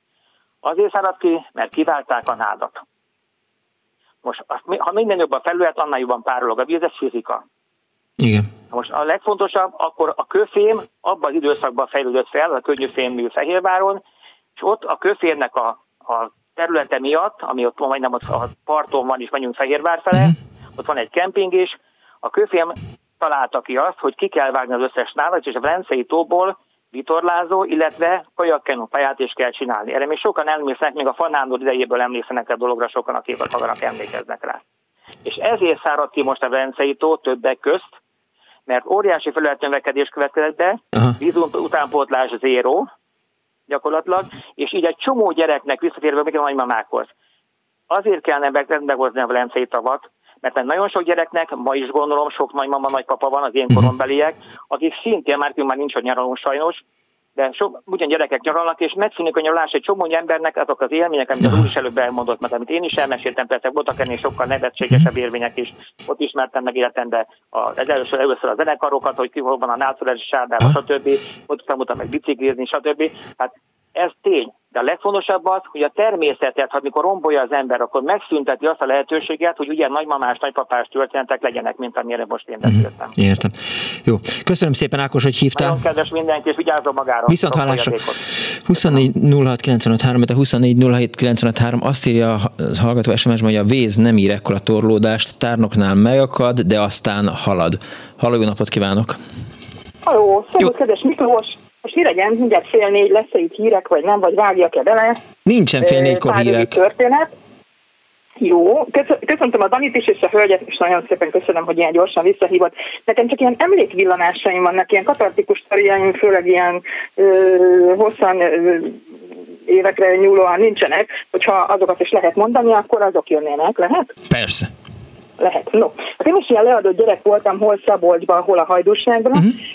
Azért száradt ki, mert kiválták a nádat. Most, ha minden jobban felület, annál jobban párolog a víz, ez fizika. Igen. Most a legfontosabb, akkor a kőfém abban az időszakban fejlődött fel, a könnyűfém Fehérváron, és ott a kőfémnek a területe miatt, ami ott majdnem ott a parton van, és menjünk Fehérvár fele, ott van egy kemping is, a kőfém találta ki azt, hogy ki kell vágni az összes nálat, és a Velencei-tóból vitorlázó, illetve kajakkenu pályát is kell csinálni. Erre még sokan emléksznek, még a Fanándor idejéből emlékszenek a dologra, sokan, akik emlékeznek rá. És ezért száradt ki most a Velencei-tó többek közt, mert óriási felületnövekedés következett be, vízutánpótlás zéró gyakorlatilag, és így egy csomó gyereknek visszatérve még a nagymamákhoz. Azért kellene rendbehozni a velencei tavat, mert nagyon sok gyereknek, ma is gondolom, sok nagymama, nagypapa van, az én korombeliek, akik szintén már nincs a nyaralón sajnos, de sok, ugyan gyerekek nyaralnak, és megszűnik a nyaralás egy csomó embernek azok az élmények, amit az úr is előbb elmondott, mert amit én is elmeséltem, persze voltak ennél sokkal nevetségesebb érvények is. Ott ismertem meg életemben először a zenekarokat, hogy ki hol van a nácsolási sárdában, stb. Ott tanultam meg biciklizni, stb. Hát ez tény. De a legfontosabb az, hogy a természetet, amikor rombolja az ember, akkor megszünteti azt a lehetőséget, hogy ugye nagymamás, nagypapás történetek legyenek, mint amire most én beszéltem. Értem. Jó. Köszönöm szépen, Ákos, hogy hívtál. Nagyon kedves mindenki, és vigyázzon magára. Viszonthallásra. 24 06 953, de 24 07 953, azt írja a hallgató SMS-ben, hogy a víz nem ír ekkora torlódást, tárnoknál megakad, de aztán halad. Halló, jó napot kívánok! Halló, szóval kedves Miklós! Most mi legyen, mindjárt 3:04 lesz-e itt hírek, vagy nem, vagy vágjak-e bele? Nincsen 3:04-kor hírek. Történet. Jó, köszöntöm a Danit is, és a hölgyet is nagyon szépen köszönöm, hogy ilyen gyorsan visszahívott. Nekem csak ilyen emlékvillanásaim vannak, ilyen katartikus sztoriaim, főleg ilyen hosszan évekre nyúlóan nincsenek, hogyha azokat is lehet mondani, akkor azok jönnének, lehet? Persze. Lehet. No, hát én is ilyen leadott gyerek voltam, hol Szabolcsban, hol a Hajdúságban,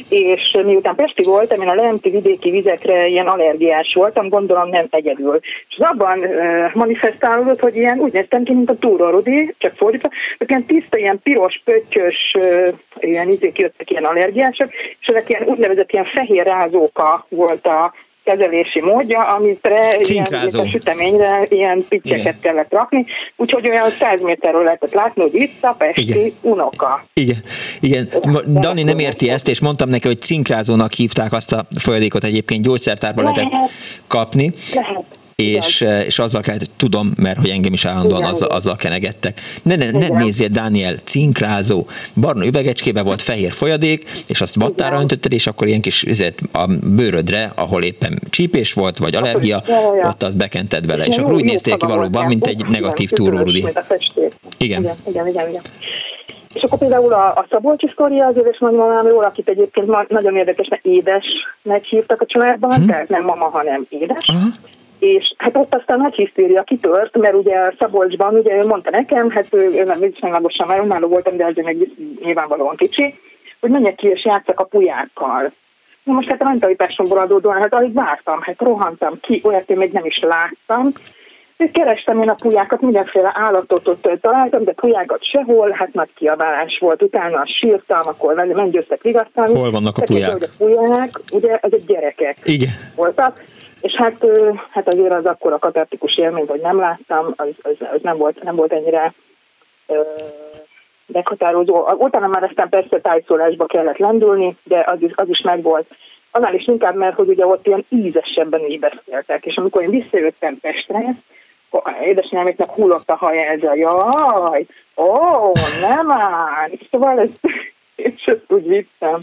és miután pesti voltam, én a lenti vidéki vizekre ilyen allergiás voltam, gondolom nem egyedül. És abban manifestálódott, hogy ilyen úgy néztem ki, mint a Túró Rudi, csak fordítva, hogy ilyen tiszta, ilyen piros, pöttyös, ilyen ízék jöttek ilyen allergiások, és ezek ilyen úgynevezett ilyen fehér rázóka volt a kezelési módja, amire Cinkrázó. Ilyen süteményre ilyen pittyeket kellett rakni, úgyhogy olyan 100 méterről lehetett látni, hogy itt a pesti unoka. Igen, igen. Dani nem érti ezt, és mondtam neki, hogy cinkrázónak hívták azt a folyadékot, egyébként gyógyszertárban lehetett kapni. Lehet. És azzal kellett, tudom, mert hogy engem is állandóan azzal kenegettek. Ne nézzél, Dániel, cinkrázó. Barna üvegecskébe volt fehér folyadék, és azt vattára öntötted, és akkor ilyen kis a bőrödre, ahol éppen csípés volt, vagy allergia, ott azt bekented vele. És akkor úgy néztél ki valóban, mint egy negatív túrórudi. Igen. És akkor például a Szabolcsi sztoria, az éves nagymamámról, akit egyébként nagyon érdekesnek édesnek hívtak a családban, tehát nem mama, hanem édes. És hát ott aztán nagy hisztéria kitört, mert ugye Szabolcsban, ugye ő mondta nekem, hát ő nem viszonylagosan már önálló voltam, de azért meg nyilvánvalóan kicsi, hogy menjek ki és játszak a pulyákkal. Na most hát a mentalitásomból adódóan, hát alig vártam, hát rohantam ki, olyat én még nem is láttam. És kerestem én a pulyákat, mindenféle állatot ott találtam, de pulyákat sehol, hát nagy kiabálás volt. Utána sírtam, akkor meggyőztek vigasztalni. Hol vannak a pulyák? Hát, a pulyák, ugye ezek gyerekek voltak. És hát azért az akkor a katartikus élmény, hogy nem láttam, az nem volt ennyire meghatározó. Utána már aztán persze tájszólásba kellett lendülni, de az is megvolt. Annál is inkább, mert hogy ugye ott ilyen ízesebben így beszéltek. És amikor én visszajöttem Pestre, édesanyáméknak hullott a haja ezzel, jaj, ó, nem áll. Szóval ezt úgy vittem.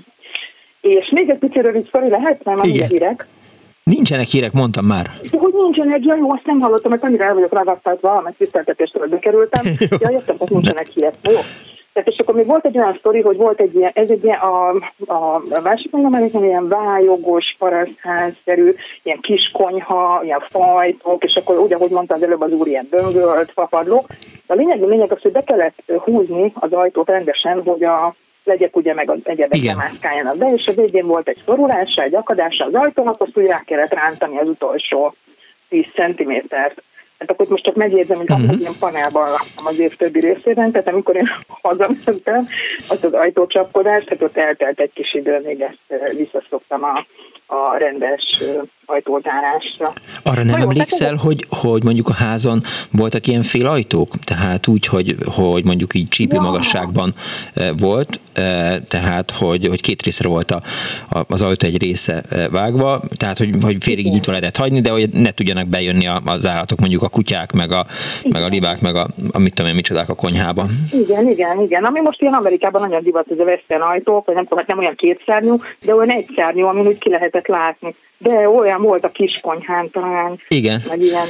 És még egy picit rövid sztori lehet, nem amit hírek. Nincsenek hírek, mondtam már. De hogy nincsenek, jó, azt nem hallottam, mert annyira el vagyok ragasztázva, mert tiszteltetéstől bekerültem. Jaj, jöttem, hogy nincsenek hírek. Jó. Tehát és akkor még volt egy olyan sztori, hogy volt egy ilyen, ez egy ilyen a másik mondom, ilyen vályogos, parasztházszerű, ilyen kis konyha, ilyen fajtok, és akkor úgy, ahogy mondta az előbb az úr, ilyen böngölt, fapadló. A lényeg az, hogy be kellett húzni az ajtót rendesen, hogy a legyek ugye meg az egyedekre mászkáljanak be, és a végén volt egy szorulása, egy akadása az ajtónak, azt úgy rá kellett rántani az utolsó 10 centimétert. Hát akkor most csak megérzem, hogy azt, hogy én panelban laktam az év többi részében, tehát amikor én hazamentem, azt az ajtócsapkodást, tehát ott eltelt egy kis idő, még ezt visszaszoktam a a rendes ajtózárásra. Arra nem emlékszel, hogy mondjuk a házon voltak ilyen félajtók? Tehát úgy, hogy mondjuk így csípő magasságban volt, tehát hogy két részre volt az ajtó egy része vágva, tehát hogy félig így nyitva lehetett hagyni, de hogy ne tudjanak bejönni az állatok, mondjuk a kutyák, meg a libák, meg a mit tudom én, micsodák a konyhába. Igen. Ami most ilyen Amerikában nagyon divat, ez a western ajtók, vagy nem tudom, nem olyan kétszárnyú, de olyan egyszárnyú, amin úgy ki lehetett látni. De olyan volt a kiskonyhán talán. Igen. Meg ilyen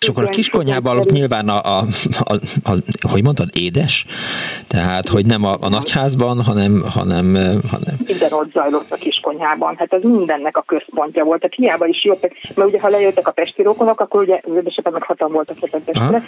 és akkor a kiskonyhában alatt nyilván hogy mondtad, édes? Tehát, hogy nem a nagyházban, hanem... Minden ott zajlott a kiskonyhában. Hát ez mindennek a központja volt. Tehát hiába is jöttek, mert ugye ha lejöttek a pesti rokonok, akkor ugye ödösebben meg hatan voltak a testnek.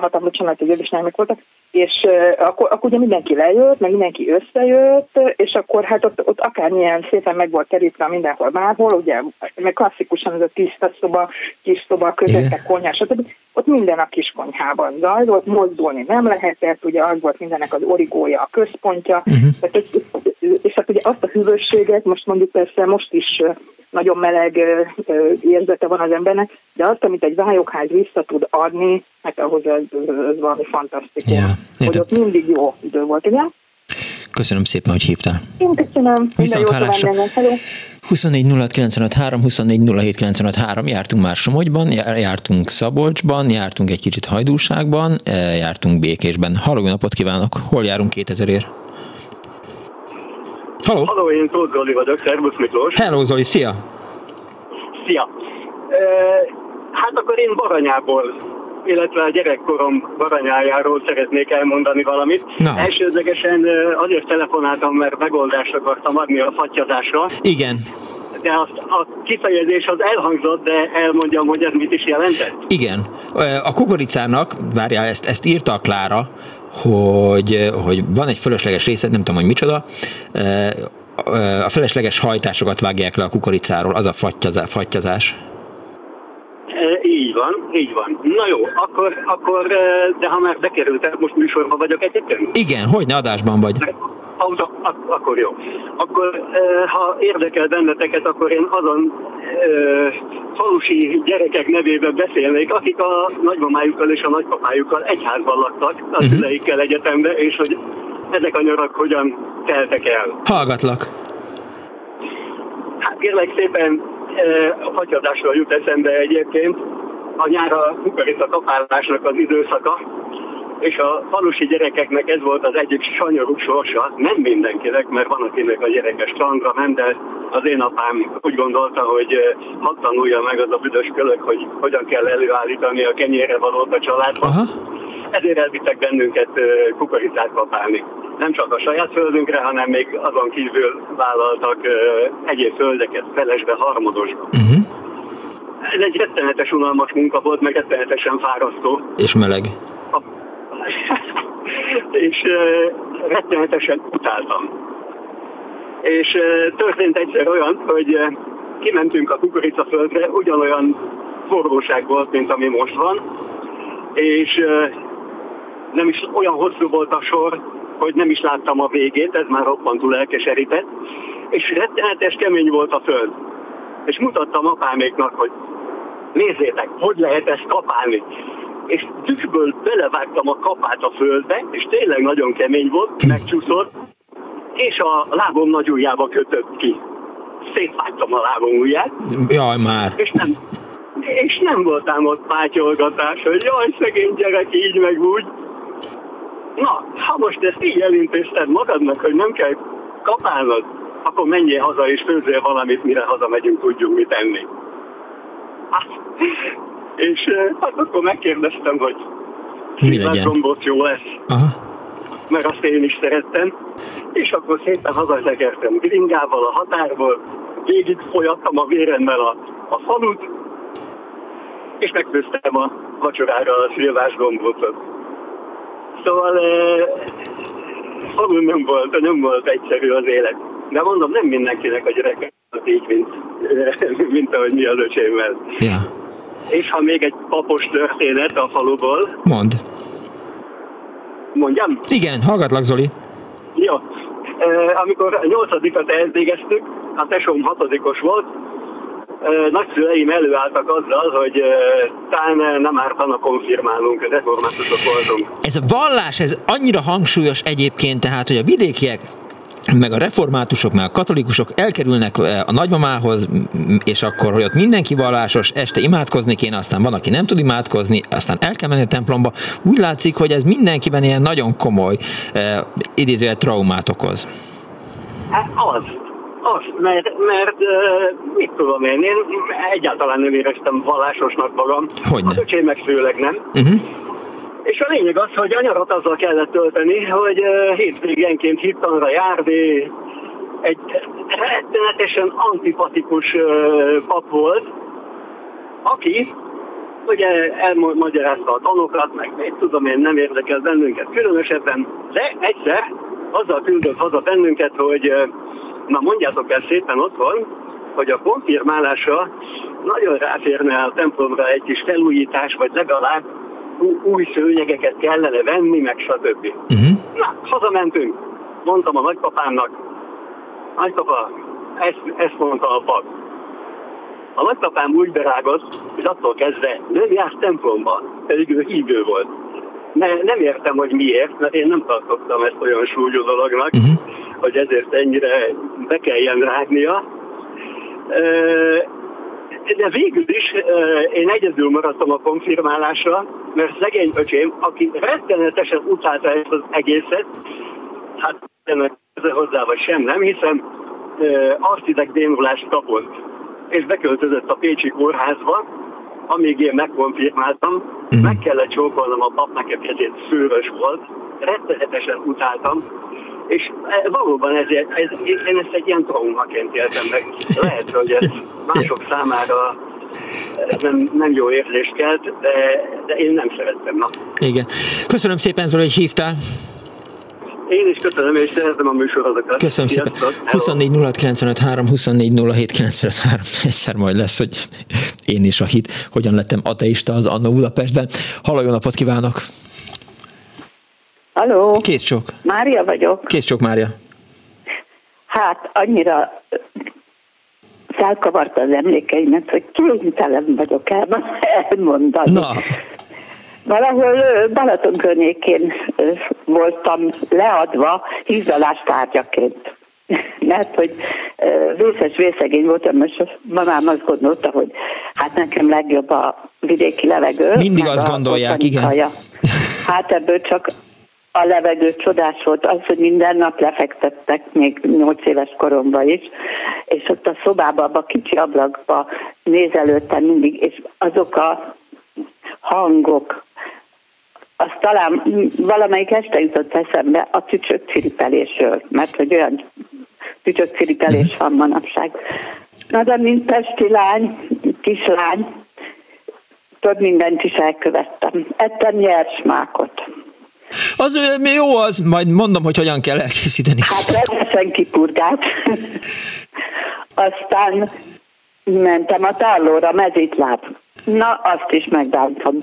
Hatalmú család, hogy ödösnálmek voltak. És akkor ugye mindenki lejött, meg mindenki összejött, és akkor hát ott akármilyen szépen meg volt terítve mindenhol bárhol, ugye, meg klasszikusan ez a tiszta szoba, kis szoba, közöttek konyhás, stb. Ott minden a kiskonyhában zajlott, mozdulni nem lehetett, ugye az volt mindennek az origója, a központja, tehát, és hát ugye azt a hűvösséget, most mondjuk persze most is nagyon meleg érzete van az embernek, de azt, amit egy vályogház vissza tud adni, hát ahhoz ez valami fantasztikus. Yeah. Hogy ott mindig jó idő volt, igen? Köszönöm szépen, hogy hívtál. Én köszönöm. Viszont hallásra. 24.07953, 24.07953, jártunk már Somogyban, jártunk Szabolcsban, jártunk egy kicsit Hajdúságban, jártunk Békésben. Halló, jó napot kívánok! Hol járunk 2000-ért? Halló! Halló, én Tóth Zoli vagyok, szervusz Miklós! Helló Zoli, szia! Szia! Hát akkor én Baranyából, illetve a gyerekkorom Baranyájáról szeretnék elmondani valamit. Na. Elsődlegesen azért telefonáltam, mert megoldást akartam adni a fattyadásra. Igen. De a kifejezés az elhangzott, de elmondjam, hogy ez mit is jelentett. Igen. A kukoricának, várjál, ezt írta a Klára, hogy van egy fölösleges része, nem tudom, hogy micsoda, a felesleges hajtásokat vágják le a kukoricáról, az a fattyazás. Így van. Na jó, akkor de ha már bekerültem, most műsorban vagyok egyébként? Igen, hogyne, adásban vagy. Akkor jó. Akkor ha érdekel benneteket, akkor én azon falusi gyerekek nevében beszélnék, akik a nagymamájukkal és a nagypapájukkal egy házban laktak, a szüleikkel egyetembe, és hogy ezek a nyarak hogyan teltek el. Hallgatlak. Hát kérlek szépen, a fatyadásról jut eszembe egyébként, a nyár a kukoricakapálásnak az időszaka, és a falusi gyerekeknek ez volt az egyik sanyarú sorsa, nem mindenkinek, mert van, akinek a gyereke strandra ment, de az én apám úgy gondolta, hogy hadd tanulja meg az a büdös kölök, hogy hogyan kell előállítani a kenyérre valót a családban. Aha. Ezért elvittek bennünket kukoricát kapálni. Nem csak a saját földünkre, hanem még azon kívül vállaltak egyéb földeket, Felesbe, Harmadosba. Uh-huh. Ez egy rettenetes unalmas munka volt, meg rettenetesen fárasztó. És meleg. És rettenetesen utáltam. És történt egyszer olyan, hogy kimentünk a kukoricaföldre, ugyanolyan forróság volt, mint ami most van, és nem is olyan hosszú volt a sor, hogy nem is láttam a végét, ez már roppantúl elkeserített, és rettenetes kemény volt a föld. És mutattam apáméknak, hogy nézzétek, hogy lehet ezt kapálni. És tükből belevágtam a kapát a földbe, és tényleg nagyon kemény volt, megcsúszott, és a lábom nagy ujjába kötött ki. Szétvágtam a lábom ujját. Jaj, már! És nem voltam ott pátyolgatás, hogy jaj, szegény gyerek, így meg úgy. Na, ha most ezt így elintézted magadnak, hogy nem kell kapálnod, akkor menjél haza és főzzél valamit, mire hazamegyünk, tudjunk mit enni. És hát akkor megkérdeztem, hogy szilvárgombóc jó lesz. Aha. Mert azt én is szerettem. És akkor szépen hazatekertem gringával a határból, végig folyattam a véremmel a falut, és megfőztem a vacsorára a szilvárgombócot. Szóval falun nem volt egyszerű az élet. De mondom, nem mindenkinek a gyereket így, mint ahogy mi az öcsémmel. Ja. És ha még egy papos történet a faluból. Mondd. Mondjam? Igen, hallgatlak, Zoli. Jó. Amikor a 8-at elvégeztük, a tesóm hatodikos volt, nagyszüleim előálltak azzal, hogy talán nem ártana konfirmálnunk, reformátusok voltunk. Ez a vallás, ez annyira hangsúlyos egyébként, tehát, hogy a vidékiek, meg a reformátusok, meg a katolikusok elkerülnek a nagymamához, és akkor, hogy ott mindenki vallásos, este imádkozni kéne, aztán van, aki nem tud imádkozni, aztán el kell menni a templomba. Úgy látszik, hogy ez mindenkiben ilyen nagyon komoly idézőjel traumát okoz. Hát az, mert mit tudom én egyáltalán nem éreztem vallásosnak magam. Hogyne? Az öcsémek főleg nem. Uh-huh. És a lényeg az, hogy a nyarat azzal kellett tölteni, hogy hétvégenként hittanra járni, egy rettenetesen antipatikus pap volt, aki ugye elmagyarázta a tanokat, meg mit tudom én, nem érdekel bennünket különösebben, de egyszer azzal küldött haza bennünket, hogy na mondjátok el szépen otthon, hogy a konfirmálása nagyon ráférne a templomra egy kis felújítás, vagy legalább új szőnyegeket kellene venni, meg stb. Uh-huh. Na, hazamentünk. Mondtam a nagypapámnak. Nagypapa, ezt mondta a pap. A nagypapám úgy berágott, hogy attól kezdve nem jársz templomba, pedig ő hívő volt. Nem értem, hogy miért, mert én nem tartottam ezt olyan súlyos dolognak, uh-huh. hogy ezért ennyire be kelljen rágnia. De végül is én egyedül maradtam a konfirmálásra, mert szegény öcsém, aki rettenetesen utálta ezt az egészet, hát ennek hozzá vagy sem, nem hiszem, arcidegdénulást kapott, és beköltözött a pécsi kórházba, amíg én megkonfirmáltam, meg kellett csókolnom a papnak, ezért szőrös volt, rettenetesen utáltam, és valóban én ezt egy ilyen traumaként éltem meg. Lehet, hogy ez mások számára nem jó érzést kelt, de én nem szerettem. Na. Igen. Köszönöm szépen, Zoli, hogy hívtál. Én is köszönöm, és szeretem a műsorokat. Köszönöm szépen. 24.093, 24.07.953, egyszer majd lesz, hogy én is a hit, hogyan lettem ateista az Anno Budapestben. Halló, jó napot kívánok! Halló! Kézcsók! Mária vagyok. Kézcsók, Mária. Hát annyira felkavarta az emlékeimet, hogy kénytelen vagyok elmondani. Na. Valahol Balaton környékén voltam leadva hízlalás tárgyaként. Mert hogy vészes vészegény voltam, most mamám azt gondolta, hogy hát nekem legjobb a vidéki levegő. Mindig azt gondolják, igen. Haja. Hát ebből csak a levegő csodás volt, az, hogy minden nap lefektettek, még 8 éves koromban is, és ott a szobában, a kicsi ablakba nézelődtem mindig, és azok a hangok, az talán valamelyik este jutott eszembe a tücsök ciripelésről, mert hogy olyan tücsök ciripelés van manapság. Na de mint pesti lány, kislány, több mindent is elkövettem. Ettem nyersmákot. Az jó az, majd mondom, hogy hogyan kell elkészíteni. Hát rendesen kipurgált. Aztán mentem a tárlóra, mezítláb. Na, azt is megbántam.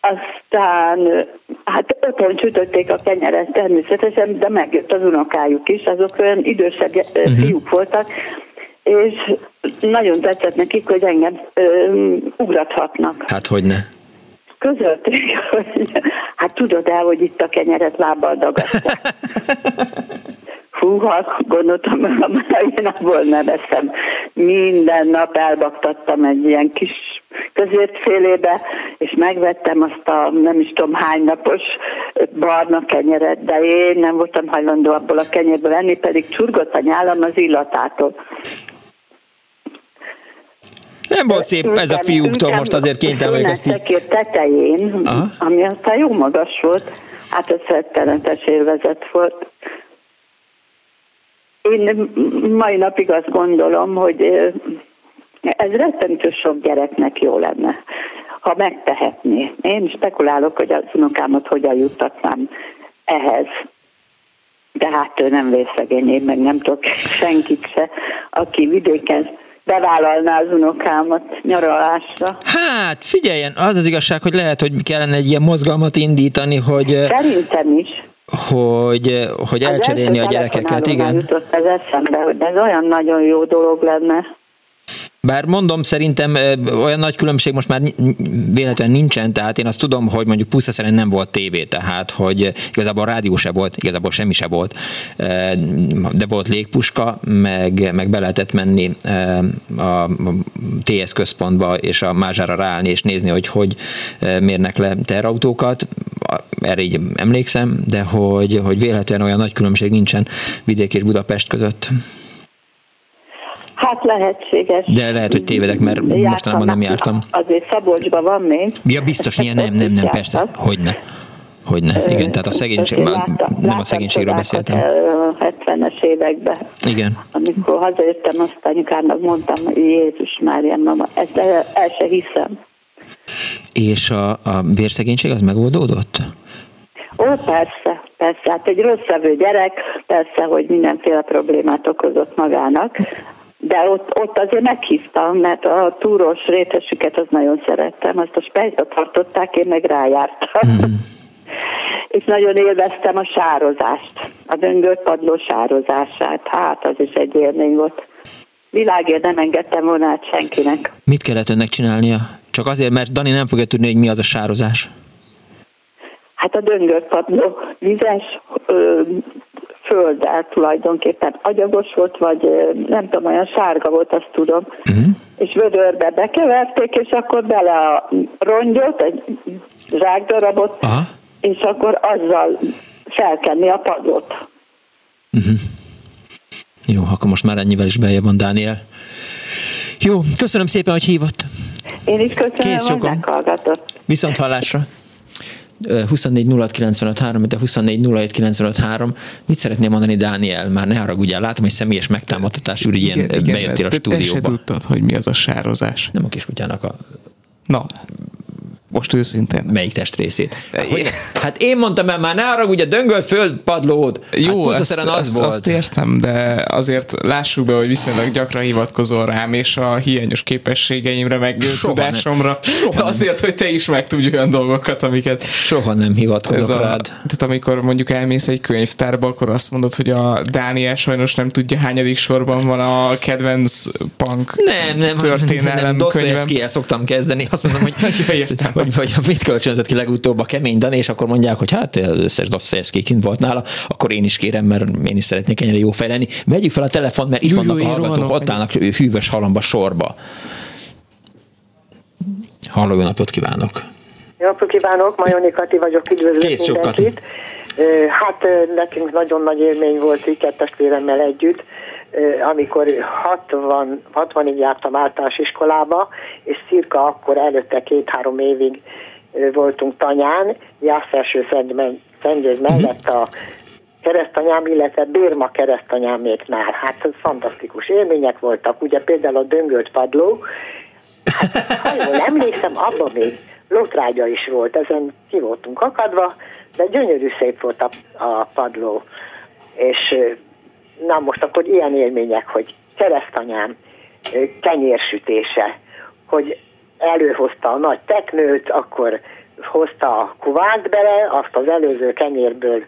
Aztán, hát ötön csütötték a kenyeret természetesen, de megjött az unokájuk is, azok olyan idősebb fiúk voltak, és nagyon tetszett nekik, hogy engem ugrathatnak. Hát hogyne. Közölték, hogy hát tudod el, hogy itt a kenyeret lábbal dagadták. Húha, gondoltam, hogy én abból neveztem. Minden nap elbaktattam egy ilyen kis közértfélébe, és megvettem azt a nem is tudom hány napos barna kenyeret, de én nem voltam hajlandó abból a kenyérbe venni, pedig csurgott a nyálam az illatától. Nem volt szép ez a fiúktól, most azért kénytelen vagyok ezt így. A szekér tetején, ami aztán jó magas volt, hát ez rettenetes élvezet volt. Én mai napig azt gondolom, hogy ez rettenető sok gyereknek jó lenne, ha megtehetné. Én spekulálok, hogy az unokámat hogyan juttatnám ehhez. De hát ő nem vészegény, én meg nem tudok senkit se, aki vidéken bevállalná az unokámat nyaralásra. Hát, figyeljen, az az igazság, hogy lehet, hogy kellene egy ilyen mozgalmat indítani, hogy... Szerintem is. hogy elcserélni a gyerekeket, igen. Jutott az eszembe, hogy ez olyan nagyon jó dolog lenne. Bár mondom, szerintem olyan nagy különbség most már véletlenül nincsen, tehát én azt tudom, hogy mondjuk Puszta Szeren nem volt tévé, tehát hogy igazából rádió se volt, igazából semmi se volt, de volt légpuska, meg be lehetett menni a TS központba és a Mázsára ráállni és nézni, hogy mérnek le teherautókat, erre így emlékszem, de hogy véletlenül olyan nagy különbség nincsen Vidék és Budapest között. Hát lehetséges. De lehet, hogy tévedek, mert mostanában nem jártam. Azért Szabolcsban van még. Ja, biztos, ilyen nem, persze, hogyne. Igen, tehát a szegénység, nem a szegénységről beszéltem. 70-es években. Igen. Amikor hazajöttem, azt anyukámnak mondtam, hogy Jézus Mária, mama, ezt el se hiszem. És a vérszegénység az megoldódott? Ó, persze, hát egy rosszevő gyerek, persze, hogy mindenféle problémát okozott magának. De ott azért meghívtam, mert a túrós rétesüket az nagyon szerettem, azt a spejzbe tartották, én meg rájártam. És nagyon élveztem a sározást, a döngölpadló sározását, hát az is egy élmény volt. Világért nem engedtem volna át senkinek. Mit kellett önnek csinálnia? Csak azért, mert Dani nem fogja tudni, hogy mi az a sározás. Hát a döngölpadló vizes, földdel tulajdonképpen agyagos volt, vagy nem tudom, olyan sárga volt, azt tudom. Uh-huh. És vödörbe bekeverték, és akkor bele a rongyot, egy zsákdarabot, aha, és akkor azzal felkenni a padlót. Uh-huh. Jó, akkor most már ennyivel is beljebb van, Dániel. Jó, köszönöm szépen, hogy hívott. Én is köszönöm, hogy meghallgatott. Viszont hallásra. 24.06.953, mint a 24.07.953. Mit szeretném mondani, Dániel? Már ne haragudjál, látom, hogy személyes megtámadtatás úr, igen, ilyen igen, bejöttél a stúdióba. Te se tudtad, hogy mi az a sározás. Nem a kiskutyának a... Na, most őszintén. Melyik testrészét? Hát én mondtam el, már ne haragudj, a döngölt földpadlót. Jó, hát azt értem, de azért lássuk be, hogy viszonylag gyakran hivatkozol rám, és a hiányos képességeimre, meg tudásomra. Azért, hogy te is megtudj olyan dolgokat, amiket... Soha nem hivatkozok rád. Tehát amikor mondjuk elmész egy könyvtárba, akkor azt mondod, hogy a Dániel sajnos nem tudja, hányadik sorban van a kedvenc punk történelem könyvem. Nem, szoktam kezdeni, azt mondom, hogy értem. Vagy mit kölcsönzött ki legutóbb a Kemény Dániel, és akkor mondják, hogy hát összes Dostoyevsky kint volt nála, akkor én is kérem, mert én is szeretnék ennyire jó fejleni. Vegyük fel a telefont, mert itt vannak a hallgatók, ott állnak hűvös halamba sorba. Halló, jó napot kívánok! Jó napot kívánok! Majoni Kati vagyok, üdvözlök mindenkit. Hát nekünk nagyon nagy élmény volt így két testvéremmel együtt, amikor 60-ig jártam általános iskolába, és cirka akkor előtte 2-3 évig voltunk Tanyán, Jászfelső-Szentgyörgy mellett a keresztanyám, illetve Bérma keresztanyáméknál. Hát ez fantasztikus élmények voltak. Ugye például a döngölt padló, ha jól emlékszem, abban még lotrágya is volt, ezen ki voltunk akadva, de gyönyörű szép volt a padló. És na most akkor ilyen élmények, hogy keresztanyám kenyérsütése, hogy előhozta a nagy teknőt, akkor hozta a kuvánt bele, azt az előző kenyérből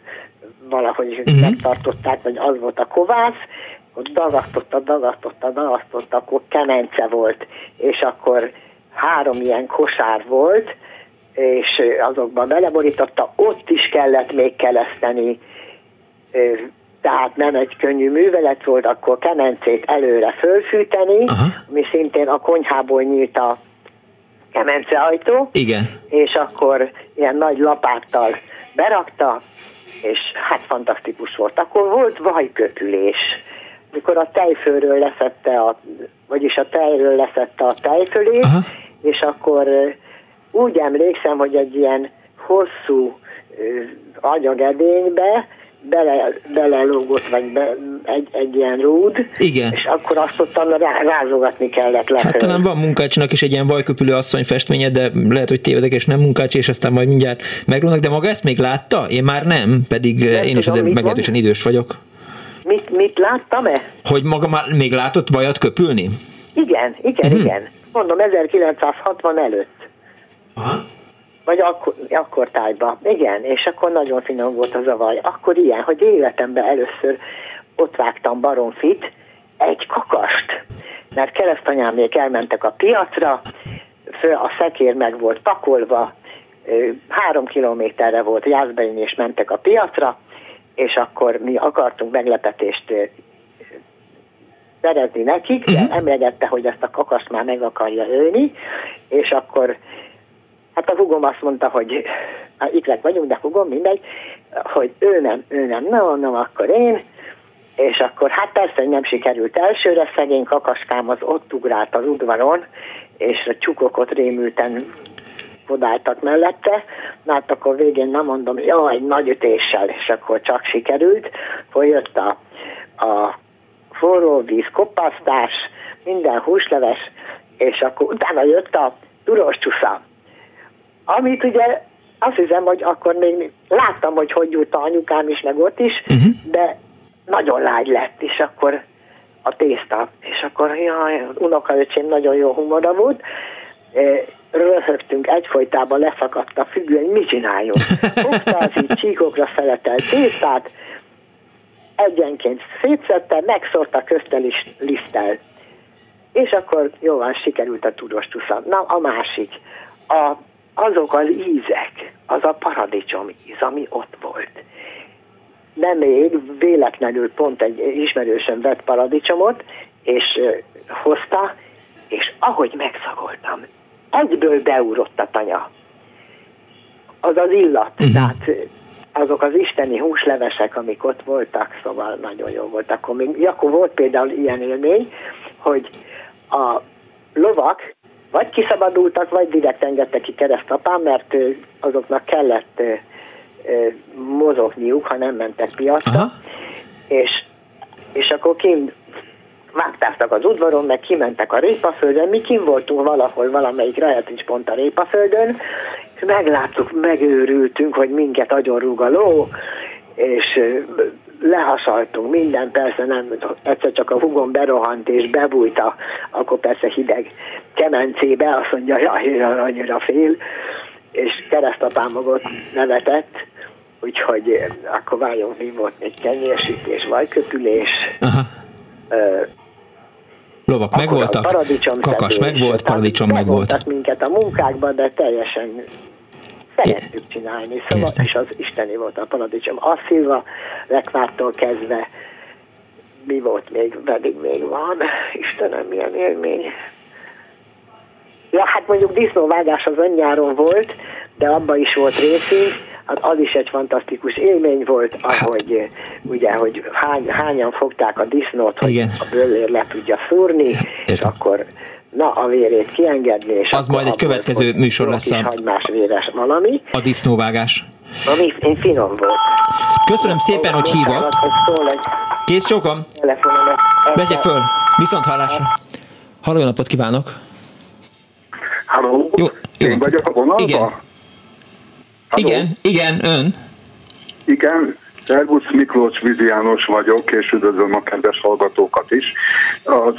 valahogy megtartották, vagy az volt a kovász, hogy dagasztotta, akkor kemence volt, és akkor 3 ilyen kosár volt, és azokban beleborította, ott is kellett még keleszteni, tehát nem egy könnyű művelet volt, akkor kemencét előre fölfűteni, aha, ami szintén a konyhából nyílt a kemenceajtó, igen, és akkor ilyen nagy lapáttal berakta, és hát fantasztikus volt. Akkor volt vajköpülés, mikor a tejfőről leszette, vagyis a tejről leszette a tejfölét, aha, és akkor úgy emlékszem, hogy egy ilyen hosszú anyagedénybe belelógott, vagy egy ilyen rúd, igen, és akkor azt ott rázogatni kellett le. Hát talán van Munkácsnak is egy ilyen vajköpülő asszony festménye, de lehet, hogy tévedek, és nem Munkács, és aztán majd mindjárt meglónak, de maga ezt még látta? Én már nem, pedig nem én is azért meglehetősen idős vagyok. Mit láttam-e? Hogy maga már még látott vajat köpülni? Igen. Mondom, 1960 előtt. Aha. Vagy akkor tájba. Igen, és akkor nagyon finom volt az a vaj. Akkor ilyen, hogy életemben először ott vágtam baromfit, egy kakast. Mert keresztanyámék elmentek a piacra, föl a szekér meg volt pakolva, 3 kilométerre volt Jászbein, és mentek a piacra, és akkor mi akartunk meglepetést szerezni nekik, emlegette, hogy ezt a kakast már meg akarja ölni, és akkor hát a húgom azt mondta, hogy ikrek vagyunk, de húgom, mindegy, hogy ő nem, na, akkor én, és akkor hát persze nem sikerült elsőre, szegény kakaskám az ott ugrált az udvaron, és a csukokot rémülten odáltak mellette, hát akkor végén nem mondom, jaj, nagy ütéssel, és akkor csak sikerült, hogy jött a forró víz kopasztás, minden húsleves, és akkor utána jött a durós csúsza. Amit ugye azt hiszem, hogy akkor még láttam, hogy gyújt a anyukám is, meg ott is, de nagyon lágy lett, és akkor a tészta, és akkor jaj, az unokaöcsém nagyon jó humora volt, röhögtünk egyfolytában, leszakadt a függő, hogy mi csináljunk. Húztázik csíkokra szeletelt tésztát, egyenként szétszette, megszórta köztel is liszttel. És akkor jó van, sikerült a tudós tuszam. Na, a másik. Azok az ízek, az a paradicsom íz, ami ott volt. De még véletlenül pont egy ismerősöm vett paradicsomot, és hozta, és ahogy megszagoltam, egyből beúrott a tanya. Az az illat, tehát azok az isteni húslevesek, amik ott voltak, szóval nagyon jó volt. Akkor volt például ilyen élmény, hogy a lovak vagy kiszabadultak, vagy direkt engedte ki keresztapám, mert azoknak kellett mozogniuk, ha nem mentek piacra. És akkor kint vágtáztak az udvaron, meg kimentek a répaföldön, mi kint voltunk valahol, valamelyik rejtős pont a répaföldön, és megláttuk, megőrültünk, hogy minket agyonrúg a ló, és lehasaltunk minden, persze nem, egyszer csak a húgom berohant és bebújta, akkor persze hideg kemencébe, azt mondja, jaj, annyira fél, és keresztapám magot nevetett, úgyhogy akkor várjunk, mi volt még kenyérsítés, vajköpülés, lovak megvoltak, kakas megvolt, paradicsom megvolt. Minket a munkákban, de teljesen szerettük csinálni, szóval és az isteni volt a paradicsom. A szilva lekvártól kezdve mi volt még, pedig még van. Istenem, milyen élmény. Ja, hát mondjuk disznóvágás az önnyáron volt, de abban is volt részünk, hát az is egy fantasztikus élmény volt, ahogy ugye, hogy hányan fogták a disznót, hogy a bőllér le tudja szúrni, és akkor na a vérét kiengedni, és az majd egy következő műsor lesz a hagymás véres valami. A disznóvágás. Ami finom volt. Köszönöm szépen, hogy hívott. Kész csókom. Vegyek föl. Viszont hallásra. Halló, jó napot kívánok. Halló. Én vagyok a vonalba? Igen, ön. Igen. Szervusz, Miklós Vízi János vagyok, és üdvözlöm a kedves hallgatókat is. Az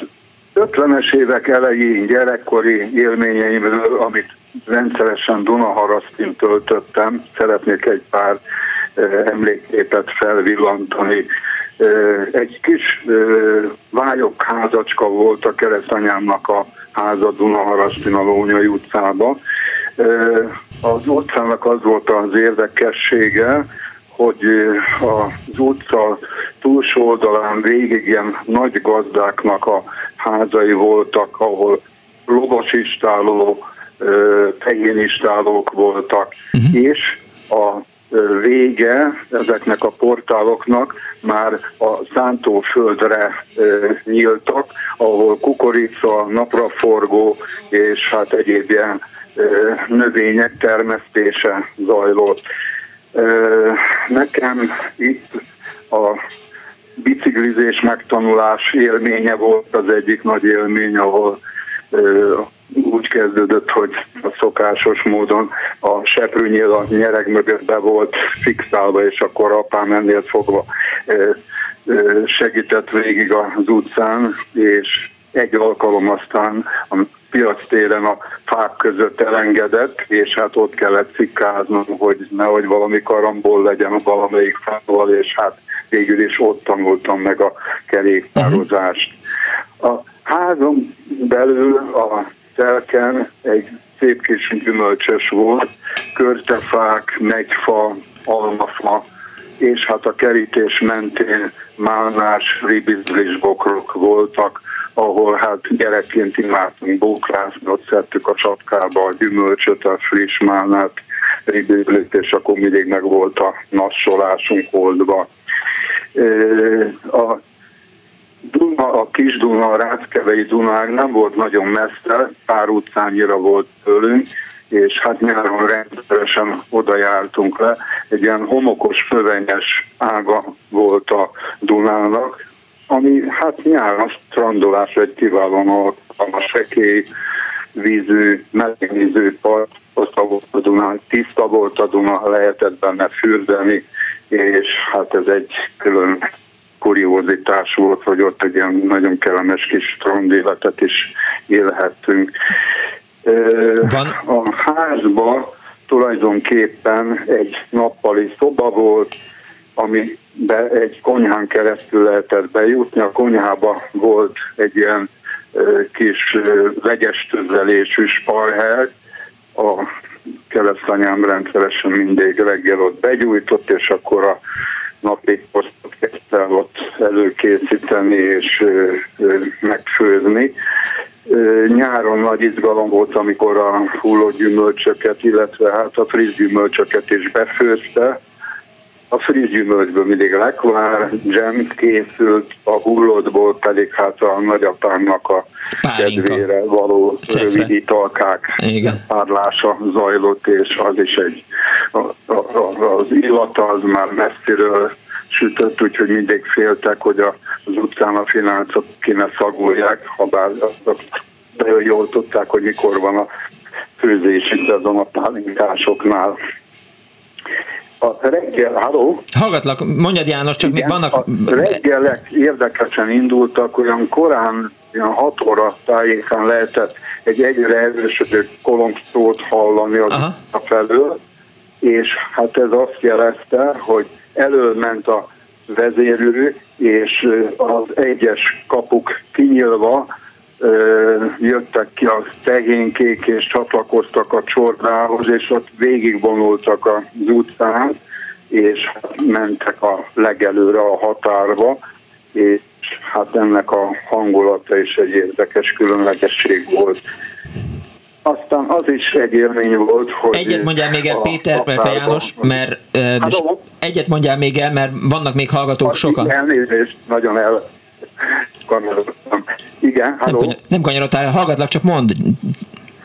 50-es évek elején gyerekkori élményeimről, amit rendszeresen Dunaharasztin töltöttem, szeretnék egy pár emlékképet felvillantani. Egy kis vályok házacska volt a keresztanyámnak a háza Dunaharasztin a Lónyai utcába. Az utcának az volt az érdekessége, hogy az utca túlsó oldalán végig ilyen nagy gazdáknak a házai voltak, ahol lovasistáló, tehénistálók voltak, és a vége ezeknek a portáloknak már a szántóföldre nyíltak, ahol kukorica, napraforgó és hát egyéb ilyen növények termesztése zajlott. Nekem itt a biciklizés megtanulás élménye volt az egyik nagy élmény, ahol úgy kezdődött, hogy a szokásos módon a seprűnyél a nyereg mögött be volt fixálva, és akkor apám ennél fogva segített végig az utcán, és egy alkalom aztán piac téren a fák között elengedett, és hát ott kellett cikkáznom, hogy nehogy valami karambol legyen valamelyik fával, és hát végül is ott tanultam meg a kerékpározást. A házon belül a telken egy szép kis gyümölcsös volt, körtefák, megyfa, almafa, és hát a kerítés mentén málnás, ribizlis bokrok voltak, ahol hát gyerekként imádtunk bóklászni, ott szedtük a csapkába a gyümölcsöt, a friss málnát, ribizlit, és akkor mindig meg volt a nassolásunk holdba. A Duna, a kis Duna, a Ráckevei Duna-ág nem volt nagyon messze, pár utcányira volt tőlünk, és hát nyáron rendszeresen oda jártunk le. Egy ilyen homokos, fövenyes ága volt a Dunának, ami hát nyáron strandolásra egy kiválóan alkalmas, sekély vízű, melegvízű part, volt a Duna, tiszta volt a Duna, lehetett benne fürdeni, és hát ez egy külön kuriózitás volt, hogy ott egy ilyen nagyon kellemes kis strandéletet is élhettünk. A házban tulajdonképpen egy nappali szoba volt, amiben egy konyhán keresztül lehetett bejutni. A konyhában volt egy ilyen kis vegyes tüzelésű sparhely. A keresztanyám rendszeresen mindig reggel ott begyújtott, és akkor a napi posztot kezdte ott előkészíteni és megfőzni. Nyáron nagy izgalom volt, amikor a hullógyümölcsöket, illetve hát a friss gyümölcsöket is befőzte. A friss gyümölcsből mindig lekvár, dzsem készült, a hullódból pedig hát a nagyapámnak a pálinka kedvére való rövid italkák párlása zajlott, és az is egy, az illata az már messziről sütött, úgyhogy mindig féltek, hogy az utcán a fináncot ki ne szagolják, habár nagyon jól tudták, hogy mikor van a főzési szezon a pálinkásoknál. A reggel, halló? Hallgatlak, mondjad János, csak igen, még vannak... A reggelek érdekesen indultak, olyan korán, olyan 6 óra tájékán lehetett egy egyre erősödő kolomszót hallani az a felől, és hát ez azt jelezte, hogy elől ment a vezérülő, és az egyes kapuk kinyílva jöttek ki a tehénykék, és csatlakoztak a csordához, és ott végigvonultak az utcán, és mentek a legelőre a határba, és hát ennek a hangulata is egy érdekes különlegesség volt. Aztán az is egy élmény volt, hogy... Egyet mondjál még el, Péter, mert János, mert... Egyet mondjál még el, mert vannak még hallgatók sokan. Elnézést, nagyon elkanyarodtam. Igen, halló. Nem kanyarodtál, hallgatlak, csak mondd.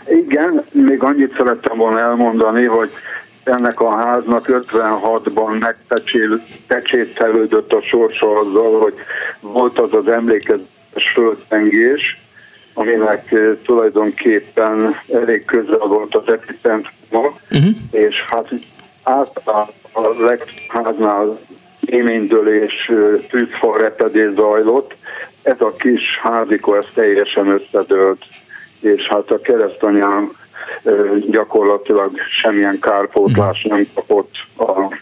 Igen, még annyit szerettem volna elmondani, hogy ennek a háznak 56-ban megpecsételődött a sorsa azzal, hogy volt az az emlékezetes földrengés, aminek tulajdonképpen elég közel volt az epicentrumnak, és hát általában a legháznál éménydőlés, tűzfal repedés zajlott, ez a kis házikó, ez teljesen összedőlt, és hát a keresztanyám gyakorlatilag semmilyen kárpótlás nem kapott a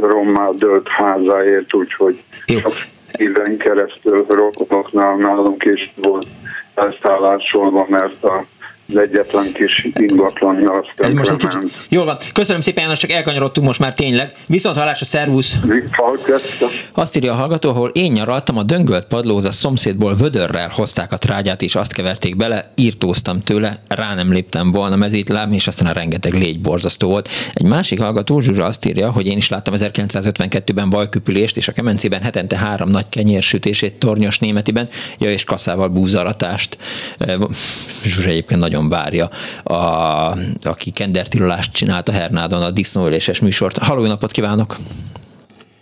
rommá dőlt házáért, úgyhogy éven keresztül rokonoknál nálunk is volt elszállásolva, mert az egyetlen kis ingatlanja azt elkrement. Jól van, köszönöm szépen János, csak elkanyarodtunk most már tényleg. Viszont hallásra, szervusz! Azt írja a hallgató, ahol én nyaraltam, a döngölt padlóz a szomszédból vödörrel hozták a trágyát, és azt keverték bele, írtóztam tőle, rá nem léptem volna mezítláb, és aztán a rengeteg légy borzasztó volt. Egy másik hallgató, Zsuzsa, azt írja, hogy én is láttam 1952-ben vajküpülést, és a kemencében hetente 3 nagy kenyérsütését tornyos németiben, ja, és kaszával búzaratást. Zsuzsa egyébként nagyon várja, aki kendertilulást csinált a Hernádon, a disznóüléses műsort. Halló, jó napot kívánok!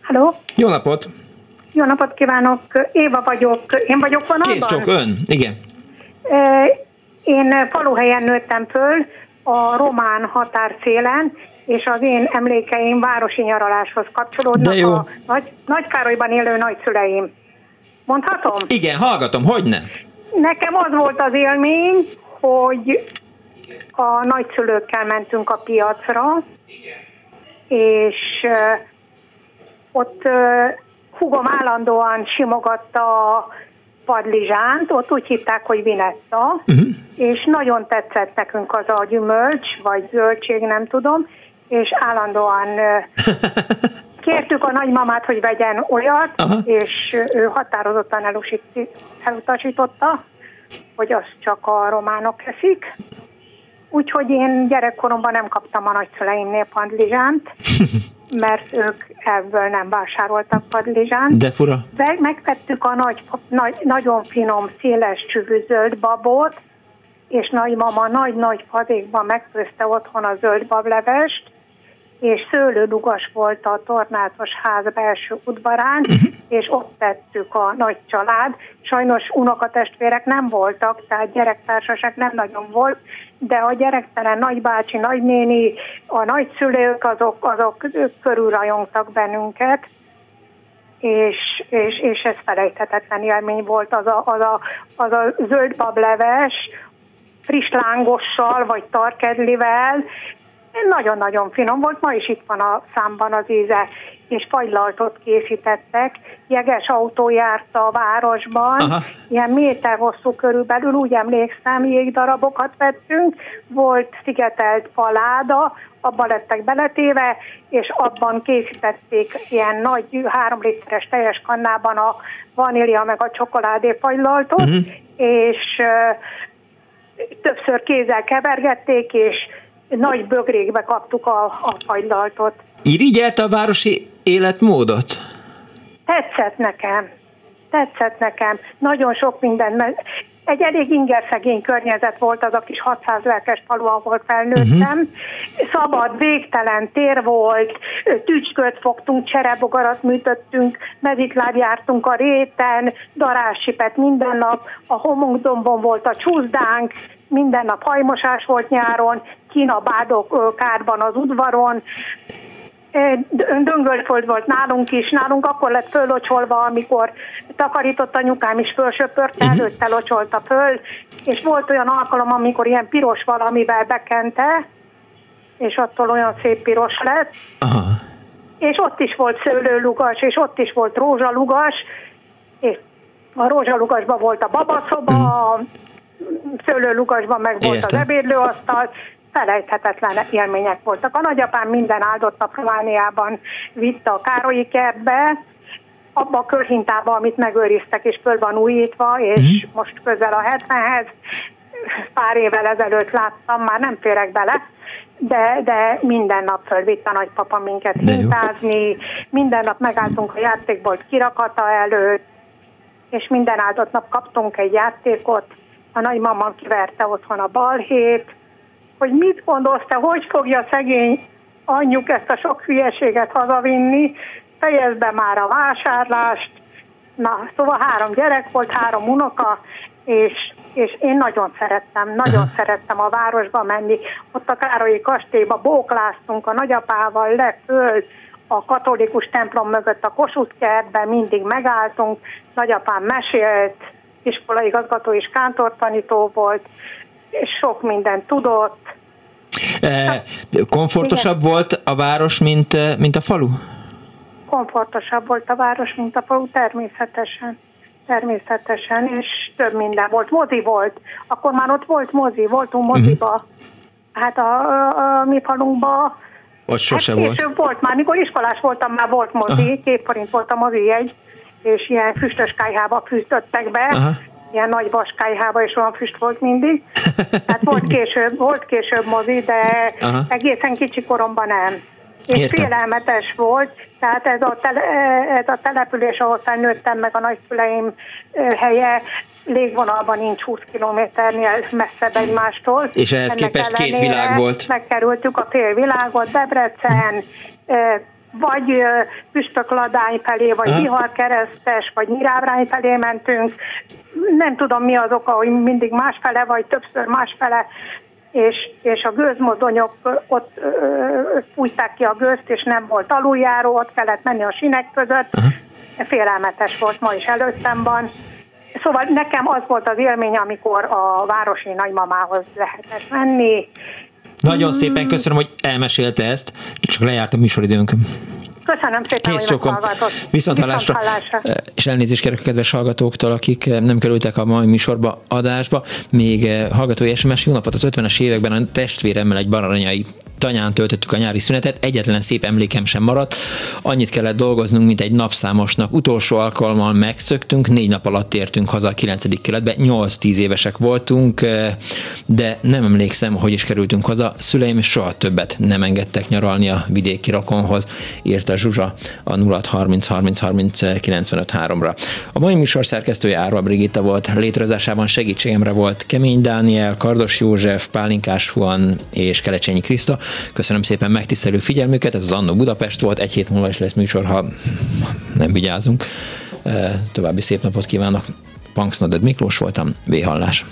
Halló! Jó napot! Jó napot kívánok! Éva vagyok. Én vagyok vonalban? Kész csak ön, igen. Én faluhelyen nőttem föl, a román határszélen, és az én emlékeim városi nyaraláshoz kapcsolódnak a Nagykárolyban élő nagyszüleim. Mondhatom? Igen, hallgatom, hogyne? Nekem az volt az élmény, hogy a nagyszülőkkel mentünk a piacra, és ott húgom állandóan simogatta a padlizsánt, ott úgy hívták, hogy vinetta, és nagyon tetszett nekünk az a gyümölcs, vagy zöldség, nem tudom, és állandóan kértük a nagymamát, hogy vegyen olyat, és ő határozottan elutasította, hogy azt csak a románok eszik. Úgyhogy én gyerekkoromban nem kaptam a nagyszüleimnél padlizsánt, mert ők ebből nem vásároltak padlizsánt. De fura. Megvettük a nagyon finom, széles csüvű zöld babot, és nagymama nagy-nagy fazékban megfőzte otthon a zöld bablevest, és szőlőlugas volt a tornácos ház belső udvarán, és ott tettük a nagy család. Sajnos unokatestvérek nem voltak, tehát gyerektársaság nem nagyon volt, de a gyerektelen nagybácsi, nagynéni, a nagyszülők, azok körülrajongtak bennünket, és ez felejthetetlen élmény volt az a zöld bableves, friss lángossal, vagy tarkedlivel. Nagyon-nagyon finom volt, ma is itt van a számban az íze, és fagylaltot készítettek. Jeges autó járt a városban, ilyen méter hosszú körülbelül, úgy emlékszem, jégdarabokat vettünk, volt szigetelt paláda, abban lettek beletéve, és abban készítették ilyen nagy 3 literes teljes kannában a vanília meg a csokoládé fagylaltot, és többször kézzel kevergették, és nagy bögrékbe kaptuk a fagylaltot. Irigyelte a városi életmódot? Tetszett nekem. Nagyon sok minden, mert egy elég ingerszegény környezet volt az a kis 600 lelkes falu, ahol felnőttem. Szabad, végtelen tér volt, tücsköt fogtunk, cserebogarat műtöttünk, mezitláb jártunk a réten, darássipet minden nap, a homokdombon volt a csúszdánk, minden nap hajmosás volt nyáron, kínabádok kárban az udvaron, döngölföld volt nálunk is, nálunk akkor lett föllocsolva, amikor takarított anyukám is fölsöpörte, előtte locsolta föl, és volt olyan alkalom, amikor ilyen piros valamivel bekente, és attól olyan szép piros lett, és ott is volt szőlőlugas, és ott is volt rózsalugas, és a rózsalugasban volt a babaszoba, a szőlőlugasban meg volt az ebédlőasztal, felejthetetlen élmények voltak. A nagyapám minden áldott nap Romániában vitte a Károlyi kertbe, abba a körhintába, amit megőriztek, és föl van újítva, és most közel a 70-hez, pár évvel ezelőtt láttam, már nem férek bele, de minden nap fölvitt a nagypapa minket hintázni, minden nap megálltunk a játékbolt kirakata előtt, és minden áldott nap kaptunk egy játékot, a nagymamám kiverte otthon a balhét, hogy mit gondolsz te, hogy fogja szegény anyjuk ezt a sok hülyeséget hazavinni, fejezd be már a vásárlást. Na, szóval 3 gyerek volt, 3 unoka, és én nagyon szerettem a városba menni. Ott a Károlyi kastélyba bókláztunk a nagyapával legföl, a katolikus templom mögött a Kossuth kertben mindig megálltunk, nagyapám mesélt, iskolaigazgató és kántortanító volt, és sok mindent tudott. Komfortosabb volt a város, mint a falu? Komfortosabb volt a város, mint a falu, természetesen. Természetesen, és több minden volt. Mozi volt. Akkor már ott volt mozi, voltunk moziba. Hát a mi falunkban sosem volt. Később volt már, mikor iskolás voltam, már volt mozi, 2 forint volt a mozijegy, és ilyen füstös kályhába fűtöttek be, ilyen nagy vaskályhába, és olyan füst volt mindig. Hát volt később mozi, de egészen kicsi koromban nem. És félelmetes volt, tehát ez a település, ahol felnőttem meg a nagyszüleim helye, légvonalban nincs 20 kilométernél messzebb egymástól. És ehhez képest 2 világ volt. Megkerültük a félvilágot, Debrecen, vagy Püspökladány felé, vagy Viharkeresztes, vagy Nyírábrány felé mentünk. Nem tudom, mi az oka, hogy mindig másfele, vagy többször másfele, és a gőzmozdonyok ott fújták ki a gőzt, és nem volt aluljáró, ott kellett menni a sinek között. Félelmetes volt, ma is előttem van. Szóval nekem az volt az élmény, amikor a városi nagymamához lehetett menni. Nagyon szépen köszönöm, hogy elmesélte ezt, csak lejárt a műsoridőnk. Köszönöm szépen, hogy meghallgatott. Viszont hallásra. És elnézést kérek a kedves hallgatóktól, akik nem kerültek a mai műsorba, adásba. Még hallgatói SMS, jó napot, az 50-es években a testvéremmel egy baranyai tanyán töltöttük a nyári szünetet, egyetlen szép emlékem sem maradt. Annyit kellett dolgoznunk, mint egy napszámosnak. Utolsó alkalommal megszöktünk, 4 nap alatt értünk haza a 9. keletbe, 8-10 évesek voltunk, de nem emlékszem, hogy is kerültünk haza. Szüleim soha többet nem engedtek nyaralni a vidéki rokonhoz, írta Zsuzsa a 0630 30 30 95 3-ra. A mai műsor szerkesztője Árva Brigitta volt, létrehozásában segítségemre volt Kemény Dániel, Kardos József, Pálinkás Juan és Kelecsényi Krista. Köszönöm szépen megtisztelő figyelmüket, ez az Annó Budapest volt, egy hét múlva is lesz műsor, ha nem vigyázunk. További szép napot kívánok, Punks Noded Miklós voltam, V-hallás.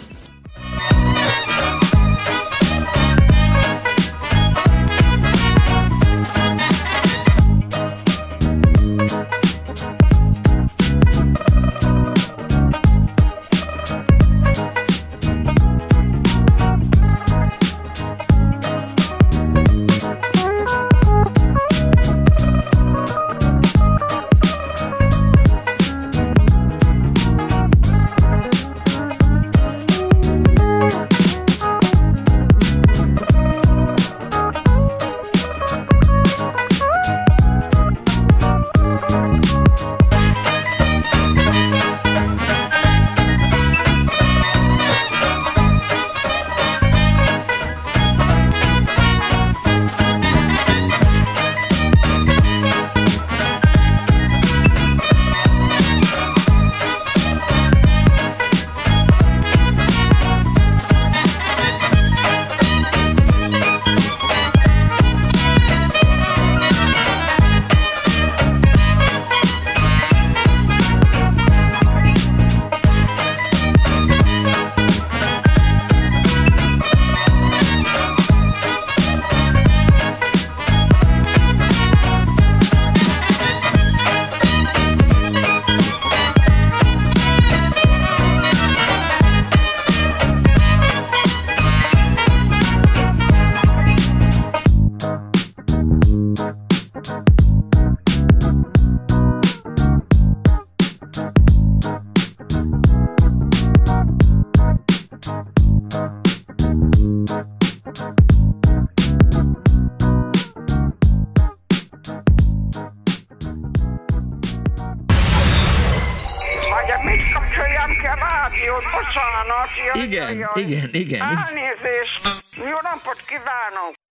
Igen. Elnézést! Jó napot kívánok!